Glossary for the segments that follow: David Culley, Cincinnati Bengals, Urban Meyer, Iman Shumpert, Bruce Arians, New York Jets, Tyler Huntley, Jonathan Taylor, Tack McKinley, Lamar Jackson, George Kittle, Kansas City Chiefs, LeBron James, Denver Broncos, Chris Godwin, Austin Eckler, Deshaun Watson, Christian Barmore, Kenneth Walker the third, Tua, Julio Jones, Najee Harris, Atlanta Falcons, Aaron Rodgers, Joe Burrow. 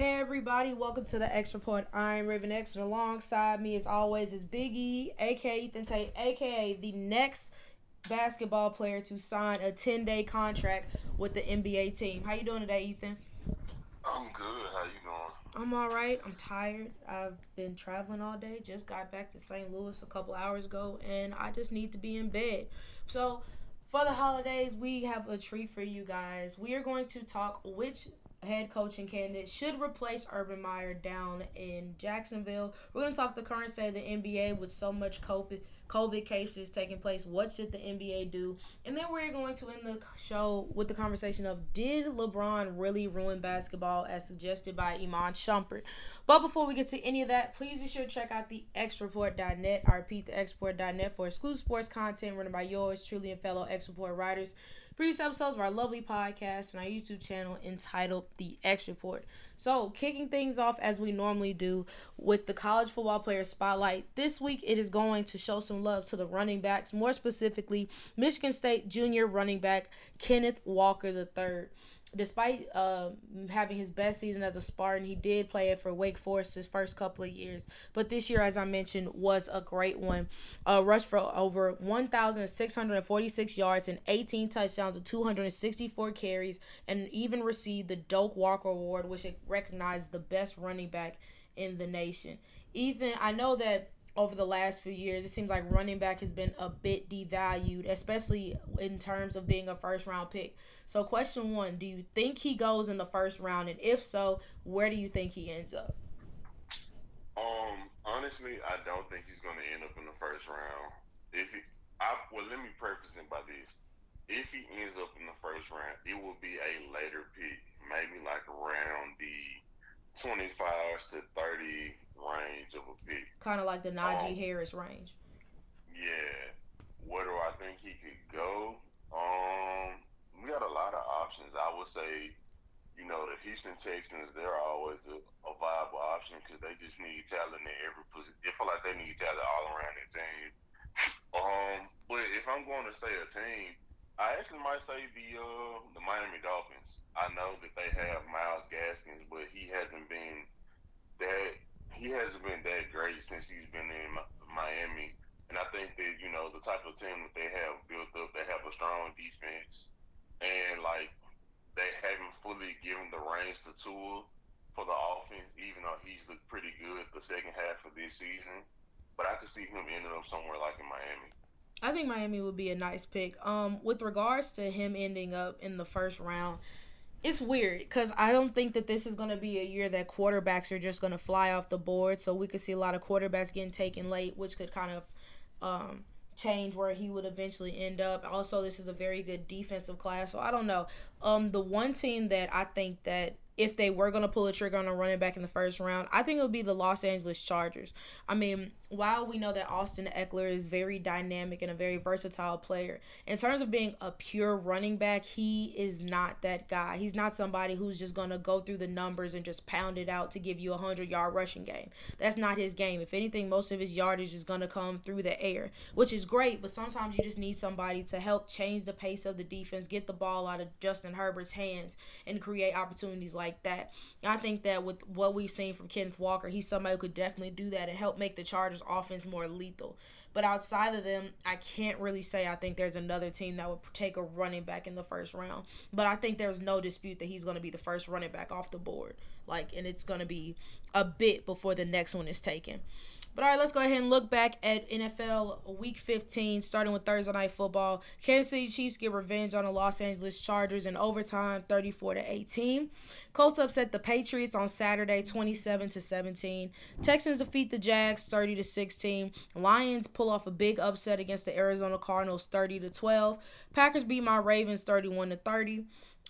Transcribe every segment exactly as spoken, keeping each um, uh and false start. Hey everybody, welcome to the X Report. I'm Raven X, and alongside me as always is Big E, aka Ethan Tate, aka the next basketball player to sign a ten-day contract with the N B A team. How you doing today, Ethan? I'm good. How you doing? I'm all right. I'm tired. I've been traveling all day. Just got back to Saint Louis a couple hours ago, and I just need to be in bed. So for the holidays, we have a treat for you guys. We are going to talk which head coaching candidate should replace Urban Meyer down in Jacksonville. We're going to talk the current state of the N B A with so much COVID, COVID cases taking place. What should the N B A do? And then we're going to end the show with the conversation of, did LeBron really ruin basketball as suggested by Iman Shumpert? But before we get to any of that, please be sure to check out the X Report dot net. I repeat, the X Report dot net for exclusive sports content written by yours truly and fellow X Report writers. Previous episodes of our lovely podcast and our YouTube channel entitled The X Report. So, kicking things off as we normally do with the college football player spotlight. This week, it is going to show some love to the running backs, more specifically, Michigan State junior running back Kenneth Walker the third. Despite uh, having his best season as a Spartan, he did play it for Wake Forest his first couple of years. But this year, as I mentioned, was a great one. Uh, rushed for over one thousand six hundred forty-six yards and eighteen touchdowns with two hundred sixty-four carries, and even received the Doak Walker Award, which recognized the best running back in the nation. Ethan, I know that over the last few years, it seems like running back has been a bit devalued, especially in terms of being a first-round pick. So question one, do you think he goes in the first round? And if so, where do you think he ends up? Um, honestly, I don't think he's going to end up in the first round. If he, I, well, let me preface it by this. If he ends up in the first round, it will be a later pick, maybe like around the twenty-five to thirty range of a pick. Kind of like the Najee um, Harris range. Yeah. Where do I think he could go? Um, we got a lot of options. I would say, you know, the Houston Texans, they're always a, a viable option because they just need talent in every position. It feel like they need talent all around their team. um, but if I'm going to say a team, I actually might say the uh, the Miami Dolphins. I know that they have Myles Gaskins, but he hasn't been that he hasn't been that great since he's been in Miami. And I think that, you know, the type of team that they have built up, they have a strong defense, and like they haven't fully given the reins to Tua for the offense, even though he's looked pretty good the second half of this season. But I could see him ending up somewhere like in Miami. I think Miami would be a nice pick. Um, with regards to him ending up in the first round, it's weird because I don't think that this is going to be a year that quarterbacks are just going to fly off the board. So we could see a lot of quarterbacks getting taken late, which could kind of um, change where he would eventually end up. Also, this is a very good defensive class, so I don't know. Um, the one team that I think that if they were going to pull a trigger on a running back in the first round, I think it would be the Los Angeles Chargers. I mean, while we know that Austin Eckler is very dynamic and a very versatile player, in terms of being a pure running back, he is not that guy. He's not somebody who's just going to go through the numbers and just pound it out to give you a hundred-yard rushing game. That's not his game. If anything, most of his yardage is going to come through the air, which is great, but sometimes you just need somebody to help change the pace of the defense, get the ball out of Justin Herbert's hands, and create opportunities like Like that. And I think that with what we've seen from Kenneth Walker, he's somebody who could definitely do that and help make the Chargers offense more lethal. But outside of them, I can't really say I think there's another team that would take a running back in the first round. But I think there's no dispute that he's going to be the first running back off the board. Like, and it's going to be a bit before the next one is taken. But all right, let's go ahead and look back at N F L Week fifteen, starting with Thursday Night Football. Kansas City Chiefs get revenge on the Los Angeles Chargers in overtime, thirty-four to eighteen. Colts upset the Patriots on Saturday, twenty-seven to seventeen. Texans defeat the Jags, thirty to sixteen. Lions pull off a big upset against the Arizona Cardinals, thirty to twelve. Packers beat my Ravens, thirty-one to thirty.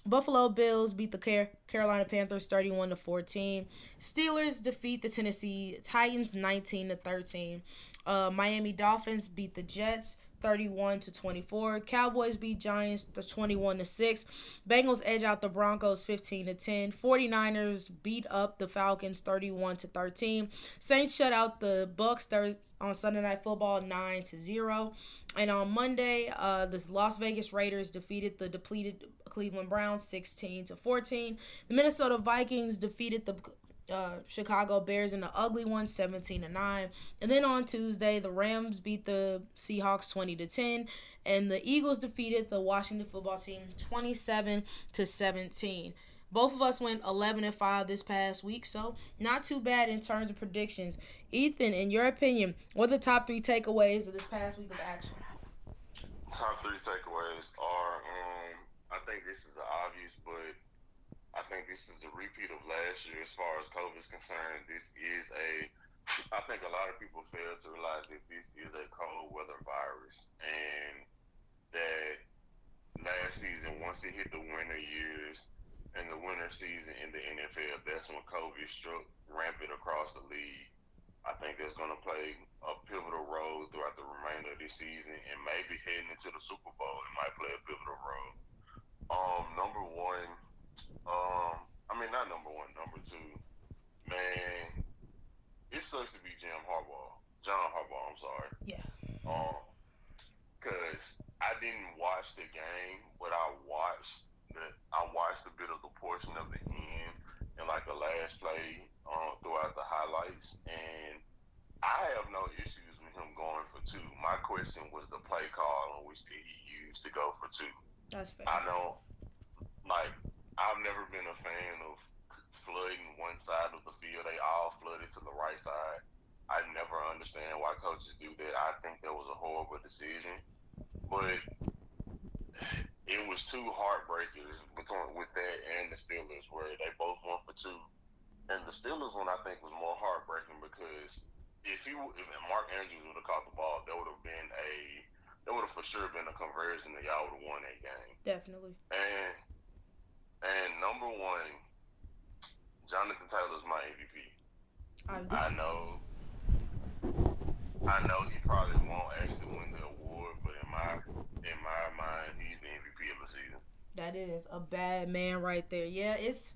Buffalo Bills beat the Carolina Panthers thirty-one to fourteen. Steelers defeat the Tennessee Titans nineteen to thirteen. Uh, Miami Dolphins beat the Jets thirty-one to twenty-four. Cowboys beat Giants twenty-one to six. Bengals edge out the Broncos fifteen to ten. forty-niners beat up the Falcons thirty-one to thirteen. Saints shut out the Bucks on Sunday Night Football nine to zero. And on Monday, uh, the Las Vegas Raiders defeated the depleted Cleveland Browns sixteen to fourteen. The Minnesota Vikings defeated the Uh, Chicago Bears in the ugly one, seventeen to nine. And then on Tuesday, the Rams beat the Seahawks twenty to ten, and the Eagles defeated the Washington Football Team twenty-seven to seventeen. Both of us went eleven and five this past week, so not too bad in terms of predictions. Ethan, in your opinion, what are the top three takeaways of this past week of action? Top three takeaways are, um, I think this is obvious, but I think this is a repeat of last year as far as COVID is concerned. This is a, I think a lot of people fail to realize that this is a cold weather virus, and that last season, once it hit the winter years and the winter season in the N F L, that's when COVID struck rampant across the league. I think that's going to play a pivotal role throughout the remainder of this season, and maybe heading into the Super Bowl, it might play a pivotal role. Um, number one, Um, I mean, not number one, number two. Man, it sucks to be Jim Harbaugh. John Harbaugh, I'm sorry. Yeah. Um, because I didn't watch the game, but I watched the I watched a bit of the portion of the end and like the last play um, throughout the highlights, and I have no issues with him going for two. My question was the play call on which did he use to go for two. That's fair. I know, like, I've never been a fan of flooding one side of the field. They all flooded to the right side. I never understand why coaches do that. I think that was a horrible decision. But it was two heartbreakers between, with that and the Steelers, where they both went for two. And the Steelers one, I think, was more heartbreaking because if you if Mark Andrews would have caught the ball, that would have been a that would have for sure been a conversion that y'all would have won that game. Definitely. And And number one, Jonathan Taylor is my M V P. I, I know, I know he probably won't actually win the award, but in my in my mind, he's the M V P of the season. That is a bad man right there. Yeah, it's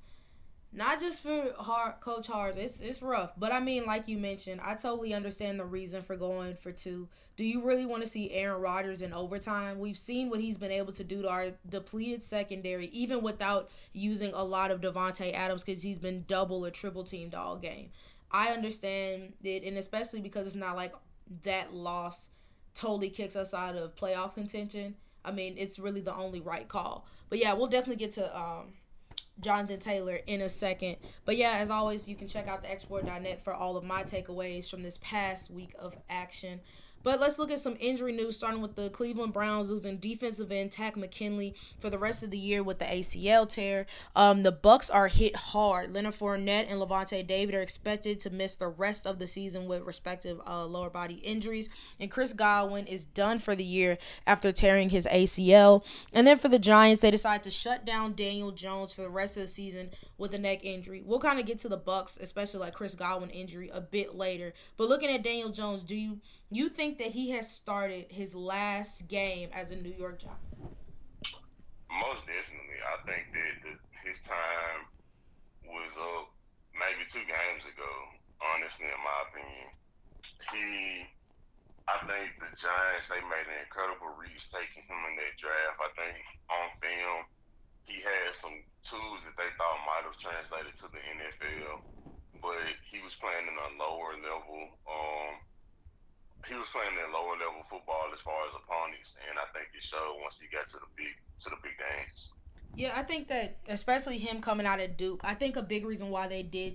not just for Har- Coach Harz. It's it's rough, but I mean, like you mentioned, I totally understand the reason for going for two. Do you really want to see Aaron Rodgers in overtime? We've seen what he's been able to do to our depleted secondary, even without using a lot of Devontae Adams because he's been double or triple teamed all game. I understand it, and especially because it's not like that loss totally kicks us out of playoff contention. I mean, it's really the only right call. But, yeah, we'll definitely get to um, Jonathan Taylor in a second. But, yeah, as always, you can check out the export dot net for all of my takeaways from this past week of action. But let's look at some injury news, starting with the Cleveland Browns losing defensive end Tack McKinley for the rest of the year with the A C L tear. Um, the Bucks are hit hard. Leonard Fournette and Levante David are expected to miss the rest of the season with respective uh, lower body injuries. And Chris Godwin is done for the year after tearing his A C L. And then for the Giants, they decide to shut down Daniel Jones for the rest of the season with a neck injury. We'll kind of get to the Bucks, especially like Chris Godwin injury, a bit later. But looking at Daniel Jones, do you You think that he has started his last game as a New York Giant? Most definitely. I think that the, his time was up maybe two games ago, honestly, in my opinion. He, I think the Giants, they made an incredible reach taking him in that draft. I think on film, he had some tools that they thought might have translated to the N F L, but he was playing in a lower level. Um, He was playing that lower level football as far as opponents, and I think it showed once he got to the big to the big games. Yeah, I think that especially him coming out of Duke, I think a big reason why they did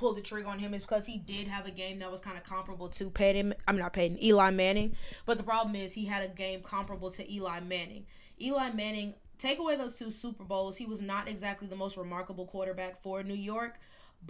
pull the trigger on him is because he did have a game that was kind of comparable to Peyton. I'm not Peyton, Eli Manning. But the problem is he had a game comparable to Eli Manning. Eli Manning, take away those two Super Bowls, he was not exactly the most remarkable quarterback for New York.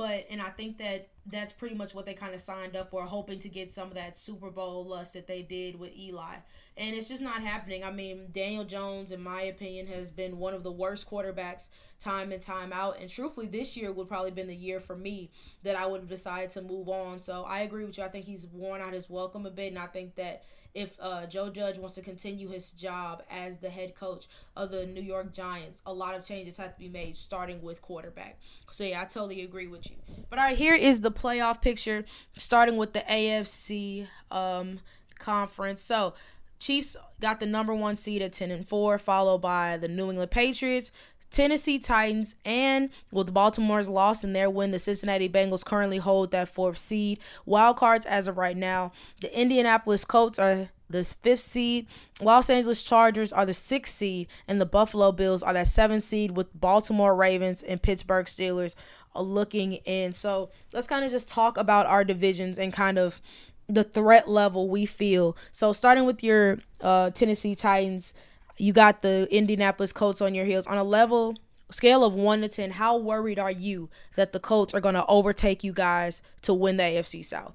But, and I think that that's pretty much what they kind of signed up for, hoping to get some of that Super Bowl lust that they did with Eli. And it's just not happening. I mean, Daniel Jones, in my opinion, has been one of the worst quarterbacks time and time out. And truthfully, this year would probably been the year for me that I would have decided to move on. So I agree with you. I think he's worn out his welcome a bit, and I think that if uh, Joe Judge wants to continue his job as the head coach of the New York Giants, a lot of changes have to be made, starting with quarterback. So, yeah, I totally agree with you. But, all right, here is the playoff picture, starting with the A F C um, conference. So, Chiefs got the number one seed at ten and four, followed by the New England Patriots, Tennessee Titans, and with Baltimore's loss in their win, the Cincinnati Bengals currently hold that fourth seed. Wild cards as of right now, the Indianapolis Colts are the fifth seed, Los Angeles Chargers are the sixth seed, and the Buffalo Bills are that seventh seed, with Baltimore Ravens and Pittsburgh Steelers looking in. So let's kind of just talk about our divisions and kind of the threat level we feel. So starting with your uh, Tennessee Titans, you got the Indianapolis Colts on your heels. On a level scale of one to ten, how worried are you that the Colts are going to overtake you guys to win the A F C South?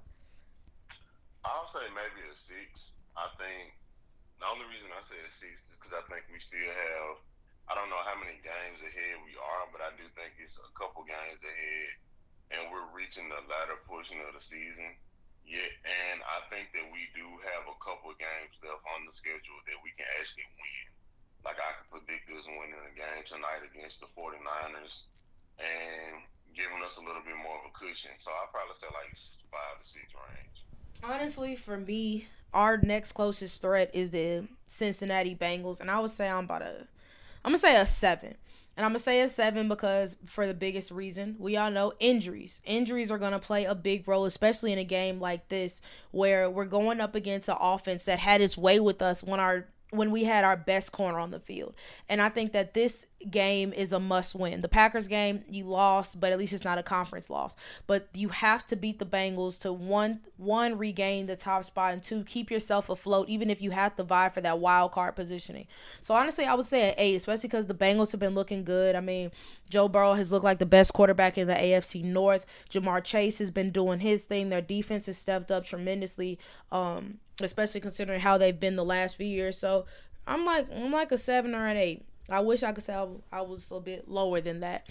I'll say maybe a six. I think the only reason I say a six is because I think we still have, I don't know how many games ahead we are, but I do think it's a couple games ahead, and we're reaching the latter portion of the season. Yeah, and I think that we do have a couple of games left on the schedule that we can actually win. Like, I could predict us winning a game tonight against the forty-niners and giving us a little bit more of a cushion. So I'd probably say like five to six range. Honestly, for me, our next closest threat is the Cincinnati Bengals, and I would say I'm about a – I'm going to say a seven. And I'm going to say a seven because for the biggest reason, we all know injuries. Injuries are going to play a big role, especially in a game like this where we're going up against an offense that had its way with us when our when we had our best corner on the field. And I think that this game is a must win. The Packers game, you lost, but at least it's not a conference loss. But you have to beat the Bengals to, one, one regain the top spot, and two, keep yourself afloat, even if you have to vie for that wild card positioning. So, honestly, I would say an eight, especially because the Bengals have been looking good. I mean, Joe Burrow has looked like the best quarterback in the A F C North. Jamar Chase has been doing his thing. Their defense has stepped up tremendously, um, especially considering how they've been the last few years. So, I'm like I'm like a seven or an eight. I wish I could say I was a bit lower than that.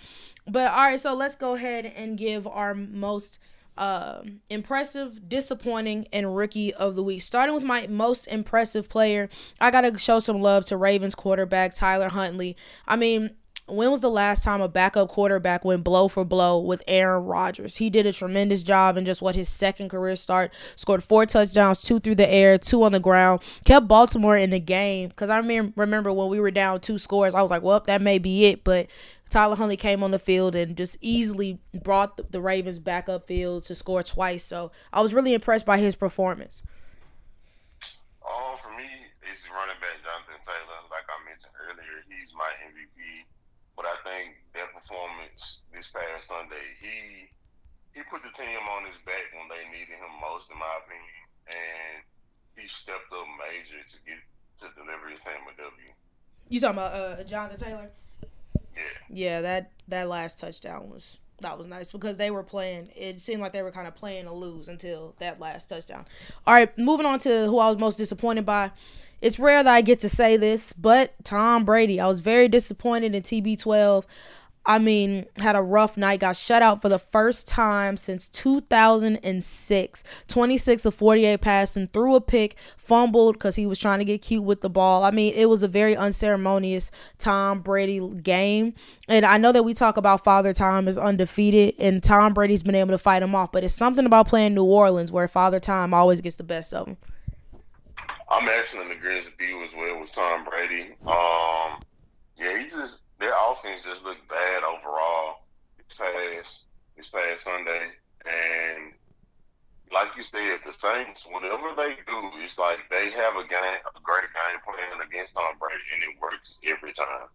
But, all right, so let's go ahead and give our most uh, impressive, disappointing, and rookie of the week. Starting with my most impressive player, I got to show some love to Ravens quarterback Tyler Huntley. I mean, when was the last time a backup quarterback went blow for blow with Aaron Rodgers? He did a tremendous job in just, what, his second career start. Scored four touchdowns, two through the air, two on the ground. Kept Baltimore in the game. Because I mean, remember when we were down two scores, I was like, well, that may be it. But Tyler Huntley came on the field and just easily brought the Ravens back upfield to score twice. So I was really impressed by his performance. Oh, for me, it's running back Jonathan Taylor. Like I mentioned earlier, he's my M V P. But I think that performance this past Sunday, he he put the team on his back when they needed him most, in my opinion, and he stepped up major to get to deliver his team a W. You talking about uh, Jonathan Taylor? Yeah. Yeah, that, that last touchdown was that was nice because they were playing. It seemed like they were kind of playing to lose until that last touchdown. All right, moving on to who I was most disappointed by. It's rare that I get to say this, but Tom Brady. I was very disappointed in T B twelve. I mean, had a rough night. Got shut out for the first time since two thousand six. twenty-six of forty-eight passing, threw a pick, fumbled because he was trying to get cute with the ball. I mean, it was a very unceremonious Tom Brady game. And I know that we talk about Father Time is undefeated, and Tom Brady's been able to fight him off. But it's something about playing New Orleans where Father Time always gets the best of him. I'm actually in agreement with you as well with Tom Brady. Um, yeah, he just their offense just looked bad overall this past this past Sunday, and like you said, the Saints, whatever they do, it's like they have a game, a great game plan against Tom Brady, and it works every time.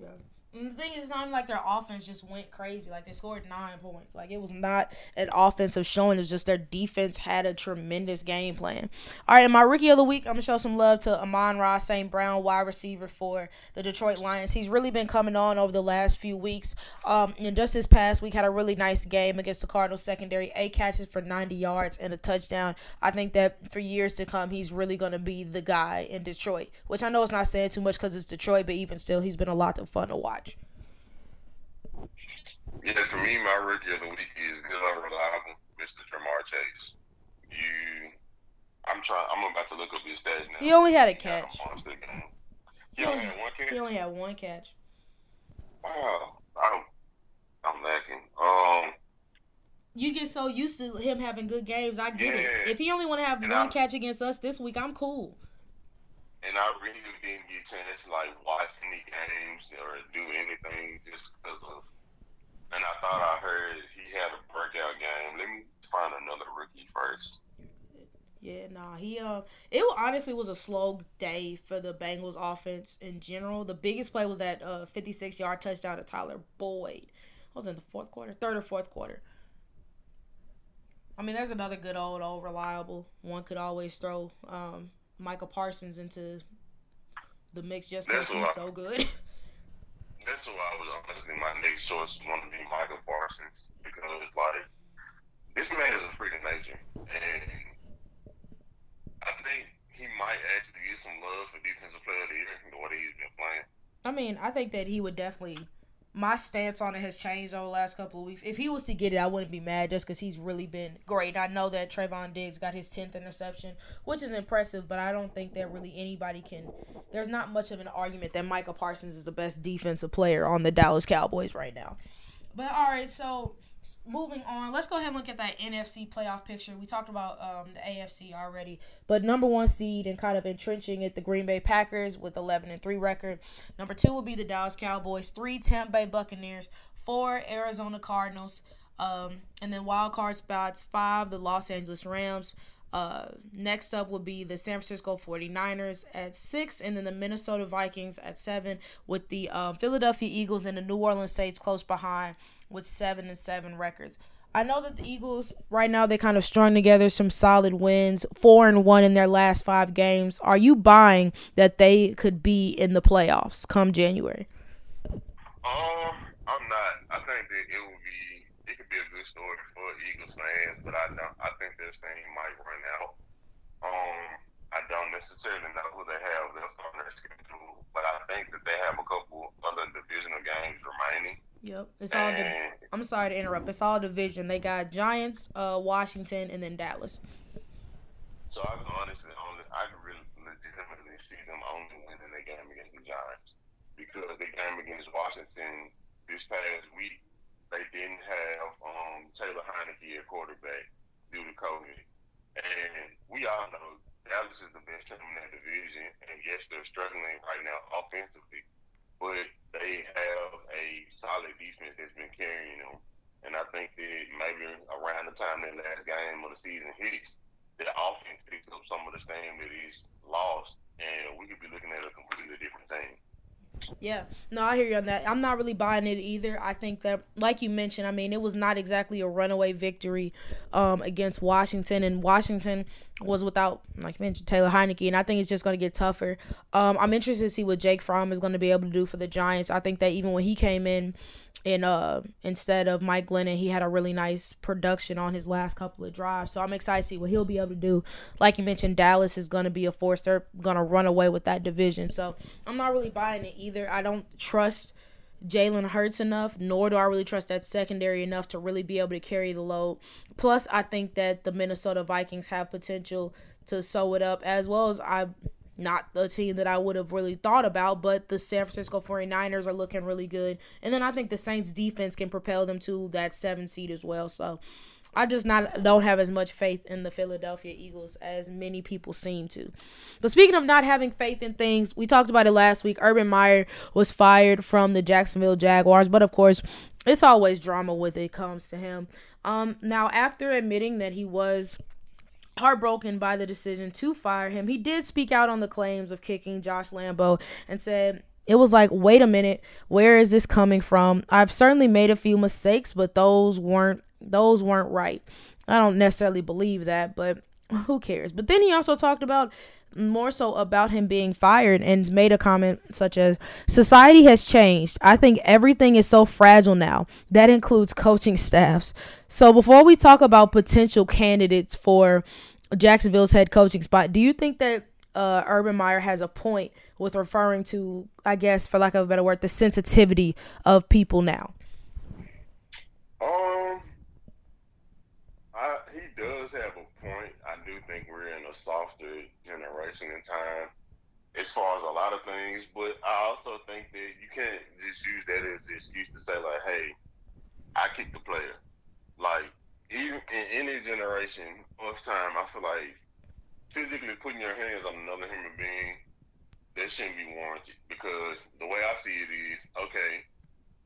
Yeah. And the thing is, it's not even like their offense just went crazy. Like, they scored nine points. Like, it was not an offensive showing. It's just their defense had a tremendous game plan. All right, in my rookie of the week, I'm going to show some love to Amon-Ra Saint Brown, wide receiver for the Detroit Lions. He's really been coming on over the last few weeks. Um, and just this past week, had a really nice game against the Cardinals secondary. Eight catches for ninety yards and a touchdown. I think that for years to come, he's really going to be the guy in Detroit, which I know it's not saying too much because it's Detroit, but even still, he's been a lot of fun to watch. Yeah, for me, my rookie of the week is Eli Reliable, Mister Jamar Chase. You, I'm trying. I'm about to look up his stats now. He only had a catch. He only had one catch. He only had one catch. Wow, I'm, I'm lacking. Um, you get so used to him having good games. I get yeah, it. If he only want to have one I, catch against us this week, I'm cool. And I really didn't get a chance to like watch any games or do anything just because of. And I thought I heard he had a breakout game. Let me find another rookie first. Yeah, nah, he um, uh, it honestly was a slow day for the Bengals offense in general. The biggest play was that uh fifty-six yard touchdown to Tyler Boyd. I was in the fourth quarter, third or fourth quarter. I mean, there's another good old old reliable one could always throw um Micah Parsons into the mix just because he's so good. That's why I was honestly my next choice was going to be Micah Parsons because, like, this man is a freak of nature. And I think he might actually get some love for defensive player of the year from the way he's been playing. I mean, I think that he would definitely – my stance on it has changed over the last couple of weeks. If he was to get it, I wouldn't be mad just because he's really been great. I know that Trayvon Diggs got his tenth interception, which is impressive, but I don't think that really anybody can – there's not much of an argument that Micah Parsons is the best defensive player on the Dallas Cowboys right now. But, all right, so moving on, let's go ahead and look at that N F C playoff picture. We talked about um, the A F C already, but number one seed and kind of entrenching it, the Green Bay Packers with eleven and three record. Number two will be the Dallas Cowboys, three Tampa Bay Buccaneers, four Arizona Cardinals, um, and then wild card spots, five the Los Angeles Rams. Uh, next up would be the San Francisco forty-niners at six, and then the Minnesota Vikings at seven, with the uh, Philadelphia Eagles and the New Orleans Saints close behind with seven and seven records. I know that the Eagles right now, they kind of strung together some solid wins, four and one in their last five games. Are you buying that they could be in the playoffs come January? Um, I'm not. I think that it will be. It could be a good story for Eagles fans, but I don't. I think this thing might run. Um, I don't necessarily know who they have left on their schedule, but I think that they have a couple other divisional games remaining. Yep, it's all. Div- I'm sorry to interrupt. It's all division. They got Giants, uh, Washington, and then Dallas. So I honestly, only I really legitimately see them only winning the game against the Giants because the game against Washington this past week they didn't have um Taylor Heineke at quarterback due to COVID. And we all know Dallas is the best team in that division, and yes, they're struggling right now offensively, but they have a solid defense that's been carrying them. And I think that maybe around the time that last game of the season hits, that offense picks up some of the steam that is lost, and we could be looking at a completely different team. Yeah, no, I hear you on that. I'm not really buying it either. I think that, like you mentioned, I mean, it was not exactly a runaway victory um, against Washington, and Washington was without, like you mentioned, Taylor Heineke, and I think it's just going to get tougher. Um, I'm interested to see what Jake Fromm is going to be able to do for the Giants. I think that even when he came in, and uh, instead of Mike Glennon, he had a really nice production on his last couple of drives. So I'm excited to see what he'll be able to do. Like you mentioned, Dallas is going to be a force. They're going to run away with that division. So I'm not really buying it either. I don't trust Jalen Hurts enough, nor do I really trust that secondary enough to really be able to carry the load. Plus, I think that the Minnesota Vikings have potential to sew it up, as well as I'm not the team that I would have really thought about, but the San Francisco forty-niners are looking really good. And then I think the Saints defense can propel them to that seven seed as well. So I just not don't have as much faith in the Philadelphia Eagles as many people seem to. But speaking of not having faith in things, we talked about it last week. Urban Meyer was fired from the Jacksonville Jaguars, but of course, it's always drama when it comes to him. Um, now, after admitting that he was heartbroken by the decision to fire him, he did speak out on the claims of kicking Josh Lambeau and said, "It was like, wait a minute, where is this coming from? I've certainly made a few mistakes, but those weren't those weren't right. I don't necessarily believe that, but who cares?" But then he also talked about more so about him being fired and made a comment such as, "Society has changed. I think everything is so fragile now. That includes coaching staffs." So before we talk about potential candidates for Jacksonville's head coaching spot, do you think that Uh, Urban Meyer has a point with referring to, I guess, for lack of a better word, the sensitivity of people now? think we're in a softer generation in time as far as a lot of things, but I also think that you can't just use that as an excuse to say, like, hey, I kicked the player. Like, even in any generation of time, I feel like physically putting your hands on another human being, that shouldn't be warranted, because the way I see it is, okay,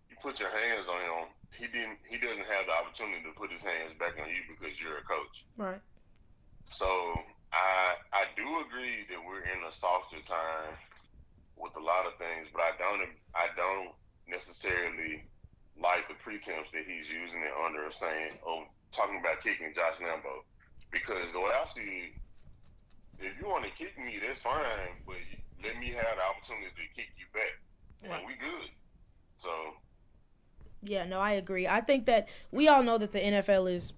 you put your hands on him, he didn't, he doesn't have the opportunity to put his hands back on you because you're a coach. Right. So I I do agree that we're in a softer time with a lot of things, but I don't I don't necessarily like the pretense that he's using it under, saying, oh, talking about kicking Josh Lambo, because the way I see it, if you want to kick me, that's fine, but let me have the opportunity to kick you back, and right. we good. So. Yeah, no, I agree. I think that we all know that the N F L is,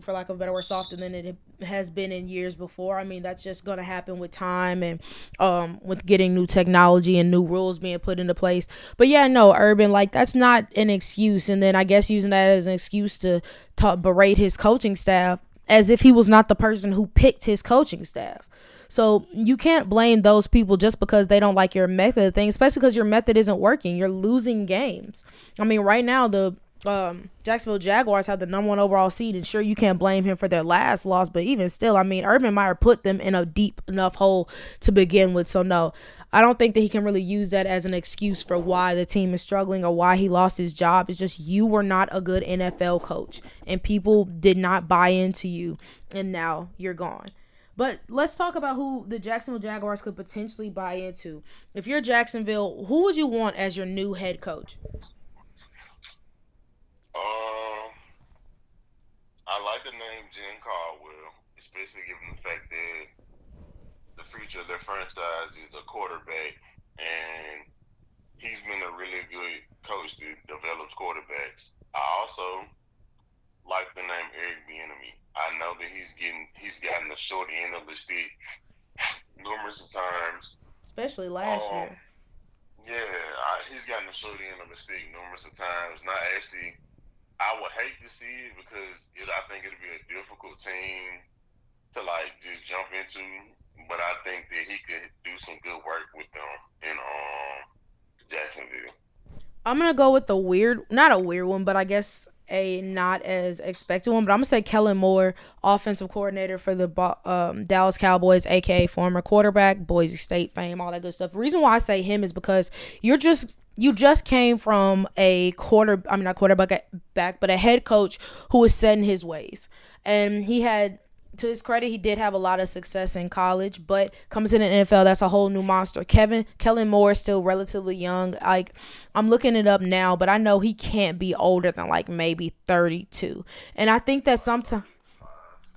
for lack of a better word, softer than it has been in years before. I mean, that's just going to happen with time and um, with getting new technology and new rules being put into place. But, yeah, no, Urban, like, that's not an excuse. And then I guess using that as an excuse to talk, berate his coaching staff as if he was not the person who picked his coaching staff. So you can't blame those people just because they don't like your method of things, especially because your method isn't working. You're losing games. I mean, right now the um, Jacksonville Jaguars have the number one overall seed, and sure, you can't blame him for their last loss, but even still, I mean, Urban Meyer put them in a deep enough hole to begin with. So no, I don't think that he can really use that as an excuse for why the team is struggling or why he lost his job. It's just you were not a good N F L coach, and people did not buy into you, and now you're gone. But let's talk about who the Jacksonville Jaguars could potentially buy into. If you're Jacksonville, who would you want as your new head coach? Um, I like the name Jim Caldwell, especially given the fact that the future of their franchise is a quarterback, and he's been a really good coach that develops quarterbacks. I also like the name Eric Bieniemy. I know that he's getting he's gotten the short end of the stick numerous of times, especially last um, year. Yeah, I, he's gotten the short end of the stick numerous of times. Not actually, I would hate to see it because it, I think it'd be a difficult team to like just jump into. But I think that he could do some good work with them in um, Jacksonville. I'm gonna go with the weird, not a weird one, but I guess a not as expected one, but I'm gonna say Kellen Moore, offensive coordinator for the um, Dallas Cowboys, aka former quarterback, Boise State fame, all that good stuff. The reason why I say him is because you're just you just came from a quarter, I mean not quarterback back, but a head coach who was set in his ways, and he had. To his credit, he did have a lot of success in college, but comes in the N F L, that's a whole new monster. Kevin Kellen Moore is still relatively young. Like, I'm looking it up now, but I know he can't be older than like maybe thirty-two. And I think that sometimes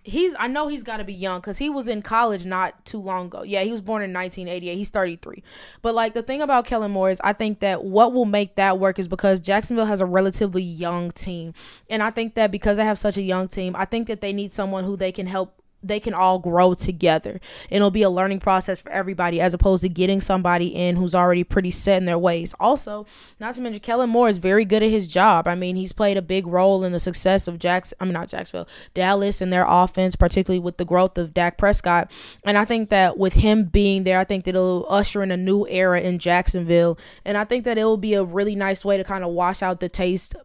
he's I know he's got to be young because he was in college not too long ago. Yeah, he was born in nineteen eighty-eight. He's thirty-three. But like the thing about Kellen Moore is I think that what will make that work is because Jacksonville has a relatively young team. And I think that because they have such a young team, I think that they need someone who they can help. They can all grow together. It'll be a learning process for everybody as opposed to getting somebody in who's already pretty set in their ways. Also, not to mention Kellen Moore is very good at his job. I mean, he's played a big role in the success of Jacks. I mean, not Jacksonville, Dallas and their offense, particularly with the growth of Dak Prescott. And I think that with him being there, I think that it'll usher in a new era in Jacksonville. And I think that it will be a really nice way to kind of wash out the taste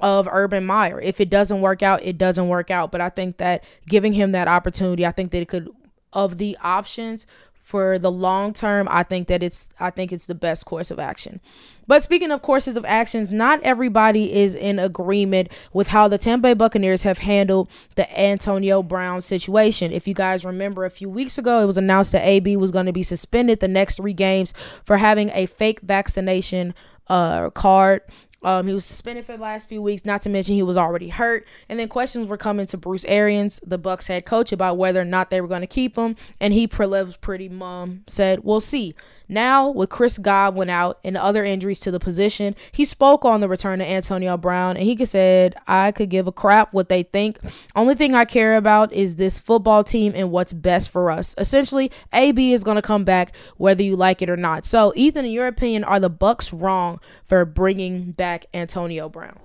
of Urban Meyer. If it doesn't work out, it doesn't work out. But I think that giving him that opportunity, I think that it could, of the options for the long term, I think that it's I think it's the best course of action. But speaking of courses of actions, not everybody is in agreement with how the Tampa Bay Buccaneers have handled the Antonio Brown situation. If you guys remember, a few weeks ago, it was announced that A B was going to be suspended the next three games for having a fake vaccination uh, card. Um, he was suspended for the last few weeks, not to mention he was already hurt. And then questions were coming to Bruce Arians, the Bucs head coach, about whether or not they were going to keep him. And he pretty mum said, we'll see. Now, with Chris Godwin out and other injuries to the position, he spoke on the return of Antonio Brown, and he said, I could give a crap what they think. Only thing I care about is this football team and what's best for us. Essentially, A B is going to come back whether you like it or not. So, Ethan, in your opinion, are the Bucs wrong for bringing back Antonio Brown?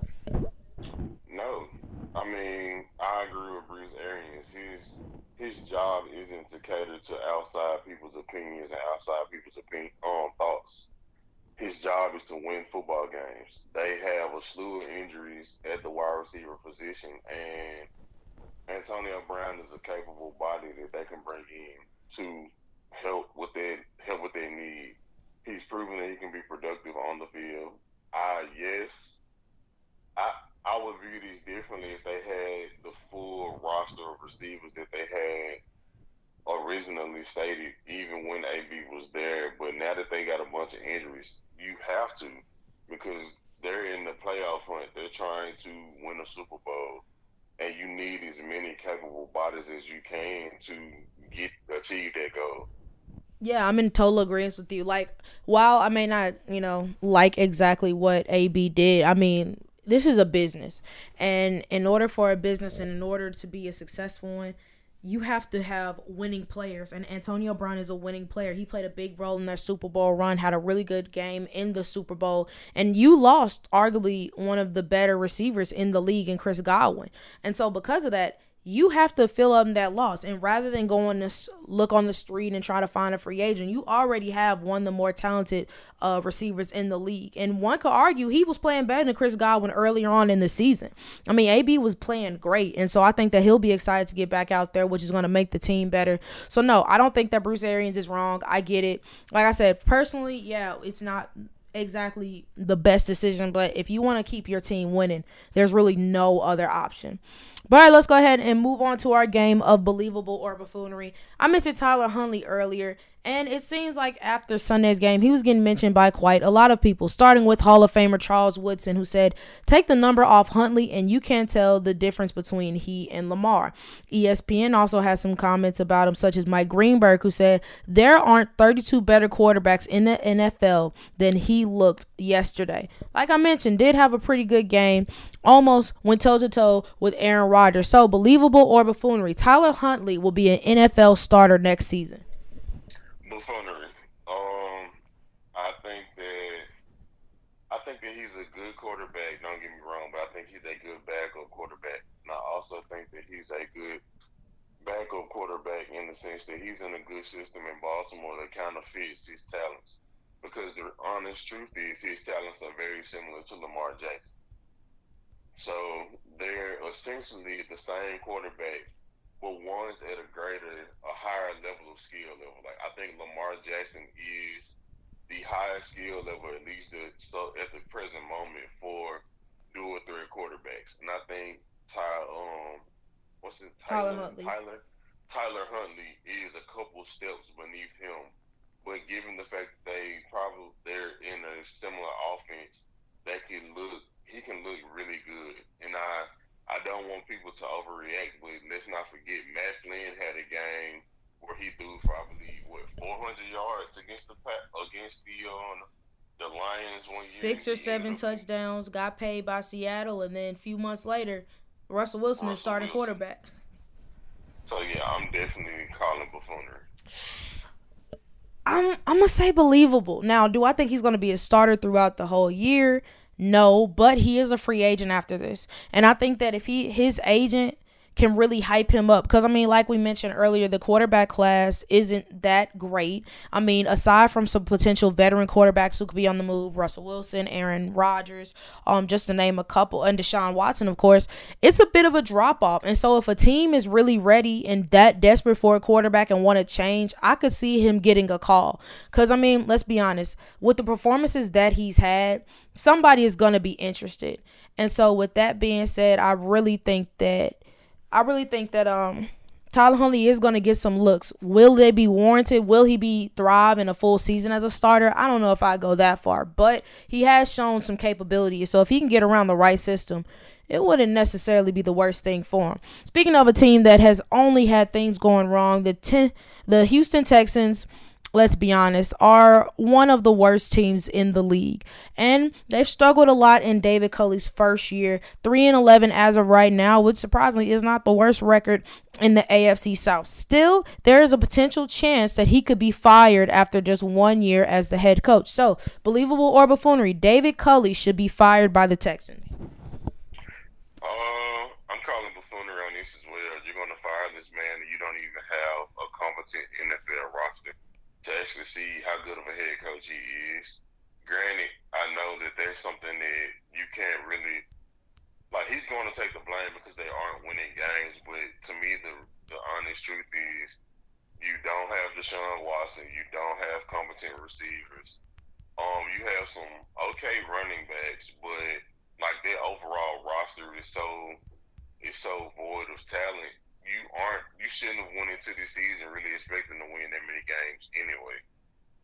No. I mean, I agree with Bruce Arians. He's, his job isn't to cater to outside people's opinions and outside people's opinion, um, thoughts. His job is to win football games. They have a slew of injuries at the wide receiver position, and Antonio Brown is a capable body that they can bring in to help with their help with their need. He's proven that he can be productive on the field. I yes, I I would view these differently if they had the full roster of receivers that they had originally stated, even when A B was there. But now that they got a bunch of injuries, you have to, because they're in the playoff hunt. They're trying to win a Super Bowl, and you need as many capable bodies as you can to get achieve that goal. Yeah, I'm in total agreement with you. Like, while I may not, you know, like exactly what A B did, I mean, this is a business. And in order for a business and in order to be a successful one, you have to have winning players. And Antonio Brown is a winning player. He played a big role in their Super Bowl run, had a really good game in the Super Bowl. And you lost arguably one of the better receivers in the league in Chris Godwin. And so because of that, you have to fill up that loss. And rather than going to look on the street and try to find a free agent, you already have one of the more talented uh, receivers in the league. And one could argue he was playing better than Chris Godwin earlier on in the season. I mean, A B was playing great. And so I think that he'll be excited to get back out there, which is going to make the team better. So, no, I don't think that Bruce Arians is wrong. I get it. Like I said, personally, yeah, it's not exactly the best decision. But if you want to keep your team winning, there's really no other option. But all right, let's go ahead and move on to our game of believable or buffoonery. I mentioned Tyler Huntley earlier, and it seems like after Sunday's game, he was getting mentioned by quite a lot of people, starting with Hall of Famer Charles Woodson, who said, "Take the number off Huntley, and you can't tell the difference between he and Lamar." E S P N also has some comments about him, such as Mike Greenberg, who said, "There aren't thirty-two better quarterbacks in the N F L than he looked yesterday." Like I mentioned, did have a pretty good game, almost went toe-to-toe with Aaron Rodgers. So, believable or buffoonery, Tyler Huntley will be an N F L starter next season. Buffoonery. Um, I think that I think that he's a good quarterback. Don't get me wrong, but I think he's a good backup quarterback. And I also think that he's a good backup quarterback in the sense that he's in a good system in Baltimore that kind of fits his talents. Because the honest truth is, his talents are very similar to Lamar Jackson. So they're essentially the same quarterback, but one's at a greater, a higher level of skill level. Like, I think Lamar Jackson is the highest skill level, at least the, so at the present moment, for dual threat quarterbacks. And I think Ty, um, what's it, Tyler, Tyler Huntley. Tyler, Tyler Huntley is a couple steps beneath him. But given the fact that they probably they're in a similar offense, that can look. He can look really good, and I I don't want people to overreact, but let's not forget Matt Flynn had a game where he threw for, I believe, what, four hundred yards against the against the um, the Lions one year. Six or seven touchdowns, got paid by Seattle, and then a few months later, Russell Wilson Russell is starting Wilson. quarterback. So, yeah, I'm definitely calling buffoonery. I'm, I'm going to say believable. Now, do I think he's going to be a starter throughout the whole year? No, but he is a free agent after this. And I think that if he his agent can really hype him up, because, I mean, like we mentioned earlier, the quarterback class isn't that great. I mean, aside from some potential veteran quarterbacks who could be on the move, Russell Wilson, Aaron Rodgers, um, just to name a couple, and Deshaun Watson, of course, it's a bit of a drop-off. And so if a team is really ready and that desperate for a quarterback and want to change, I could see him getting a call. Because, I mean, let's be honest, with the performances that he's had, somebody is going to be interested. And so with that being said, I really think that I really think that um, Tyler Huntley is going to get some looks. Will they be warranted? Will he be thrive in a full season as a starter? I don't know if I go that far, but he has shown some capability. So if he can get around the right system, it wouldn't necessarily be the worst thing for him. Speaking of a team that has only had things going wrong, the ten, the Houston Texans, let's be honest, are one of the worst teams in the league. And they've struggled a lot in David Culley's first year, three and eleven as of right now, which surprisingly is not the worst record in the A F C South. Still, there is a potential chance that he could be fired after just one year as the head coach. So, believable or buffoonery, David Culley should be fired by the Texans. Uh, I'm calling buffoonery instances where you're going to find this man and you don't even have a competent N F L roster to actually see how good of a head coach he is. Granted, I know that there's something that you can't really – like, he's going to take the blame because they aren't winning games, but to me, the, the honest truth is you don't have Deshaun Watson, you don't have competent receivers. Um, you have some okay running backs, but, like, their overall roster is so is so void of talent. You aren't. You shouldn't have went into this season really expecting to win that many games anyway.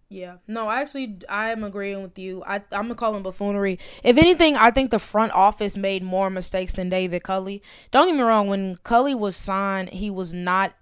Yeah. No, actually, I am agreeing with you. I, I'm calling buffoonery. If anything, I think the front office made more mistakes than David Culley. Don't get me wrong. When Culley was signed, he was not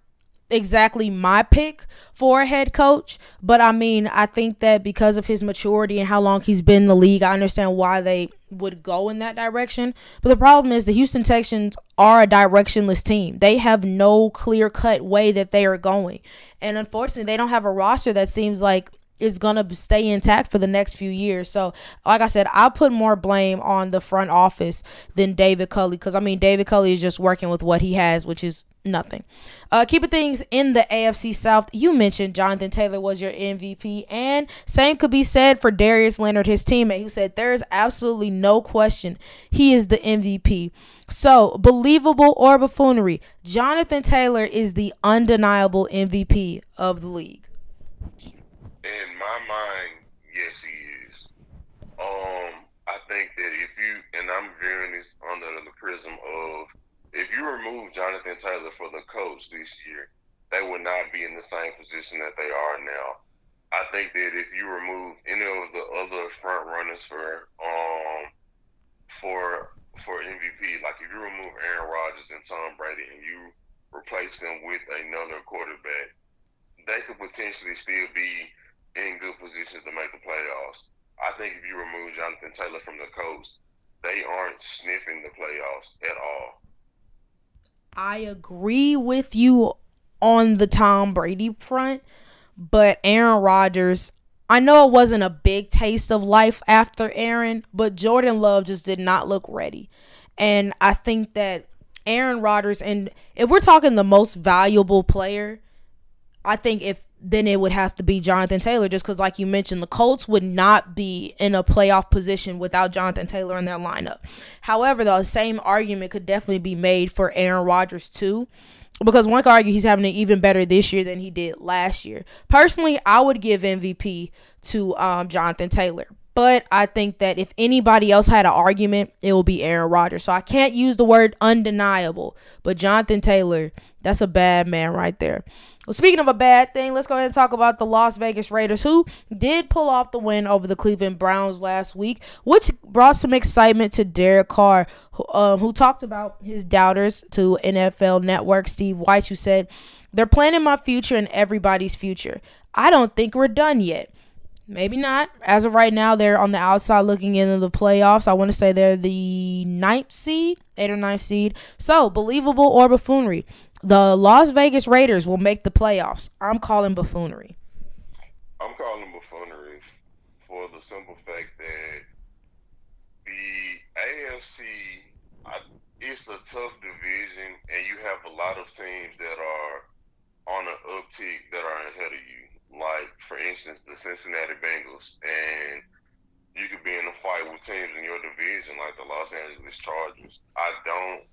exactly my pick for a head coach. But, I mean, I think that because of his maturity and how long he's been in the league, I understand why they would go in that direction. But the problem is the Houston Texans are a directionless team. They have no clear-cut way that they are going. And, unfortunately, they don't have a roster that seems like it's going to stay intact for the next few years. So, like I said, I'll put more blame on the front office than David Culley because, I mean, David Culley is just working with what he has, which is nothing. Uh, keeping things in the A F C South, you mentioned Jonathan Taylor was your M V P, and same could be said for Darius Leonard, his teammate, who said there is absolutely no question he is the M V P. So, believable or buffoonery, Jonathan Taylor is the undeniable M V P of the league. In my mind, yes, he is. Um, I think that if you, and I'm viewing this under the prism of, if you remove Jonathan Taylor for the coach this year, they would not be in the same position that they are now. I think that if you remove any of the other front runners for um for for M V P, like if you remove Aaron Rodgers and Tom Brady and you replace them with another quarterback, they could potentially still be in good positions to make the playoffs. I think if you remove Jonathan Taylor from the coach, they aren't sniffing the playoffs at all. I agree with you on the Tom Brady front, but Aaron Rodgers, I know it wasn't a big taste of life after Aaron, but Jordan Love just did not look ready. And I think that Aaron Rodgers, and if we're talking the most valuable player, I think if then it would have to be Jonathan Taylor just because, like you mentioned, the Colts would not be in a playoff position without Jonathan Taylor in their lineup. However, the same argument could definitely be made for Aaron Rodgers too because one could argue he's having it even better this year than he did last year. Personally, I would give M V P to um, Jonathan Taylor, but I think that if anybody else had an argument, it would be Aaron Rodgers. So I can't use the word undeniable, but Jonathan Taylor, that's a bad man right there. Well, speaking of a bad thing, let's go ahead and talk about the Las Vegas Raiders, who did pull off the win over the Cleveland Browns last week, which brought some excitement to Derek Carr, who, uh, who talked about his doubters to N F L Network, Steve White, who said, "They're planning my future and everybody's future. I don't think we're done yet." Maybe not. As of right now, they're on the outside looking into the playoffs. I want to say they're the ninth seed, eight or ninth seed. So, believable or buffoonery? The Las Vegas Raiders will make the playoffs. I'm calling buffoonery. I'm calling buffoonery for the simple fact that the A F C, I, it's a tough division, and you have a lot of teams that are on an uptick that are ahead of you. Like, for instance, the Cincinnati Bengals. And you could be in a fight with teams in your division like the Los Angeles Chargers. I don't.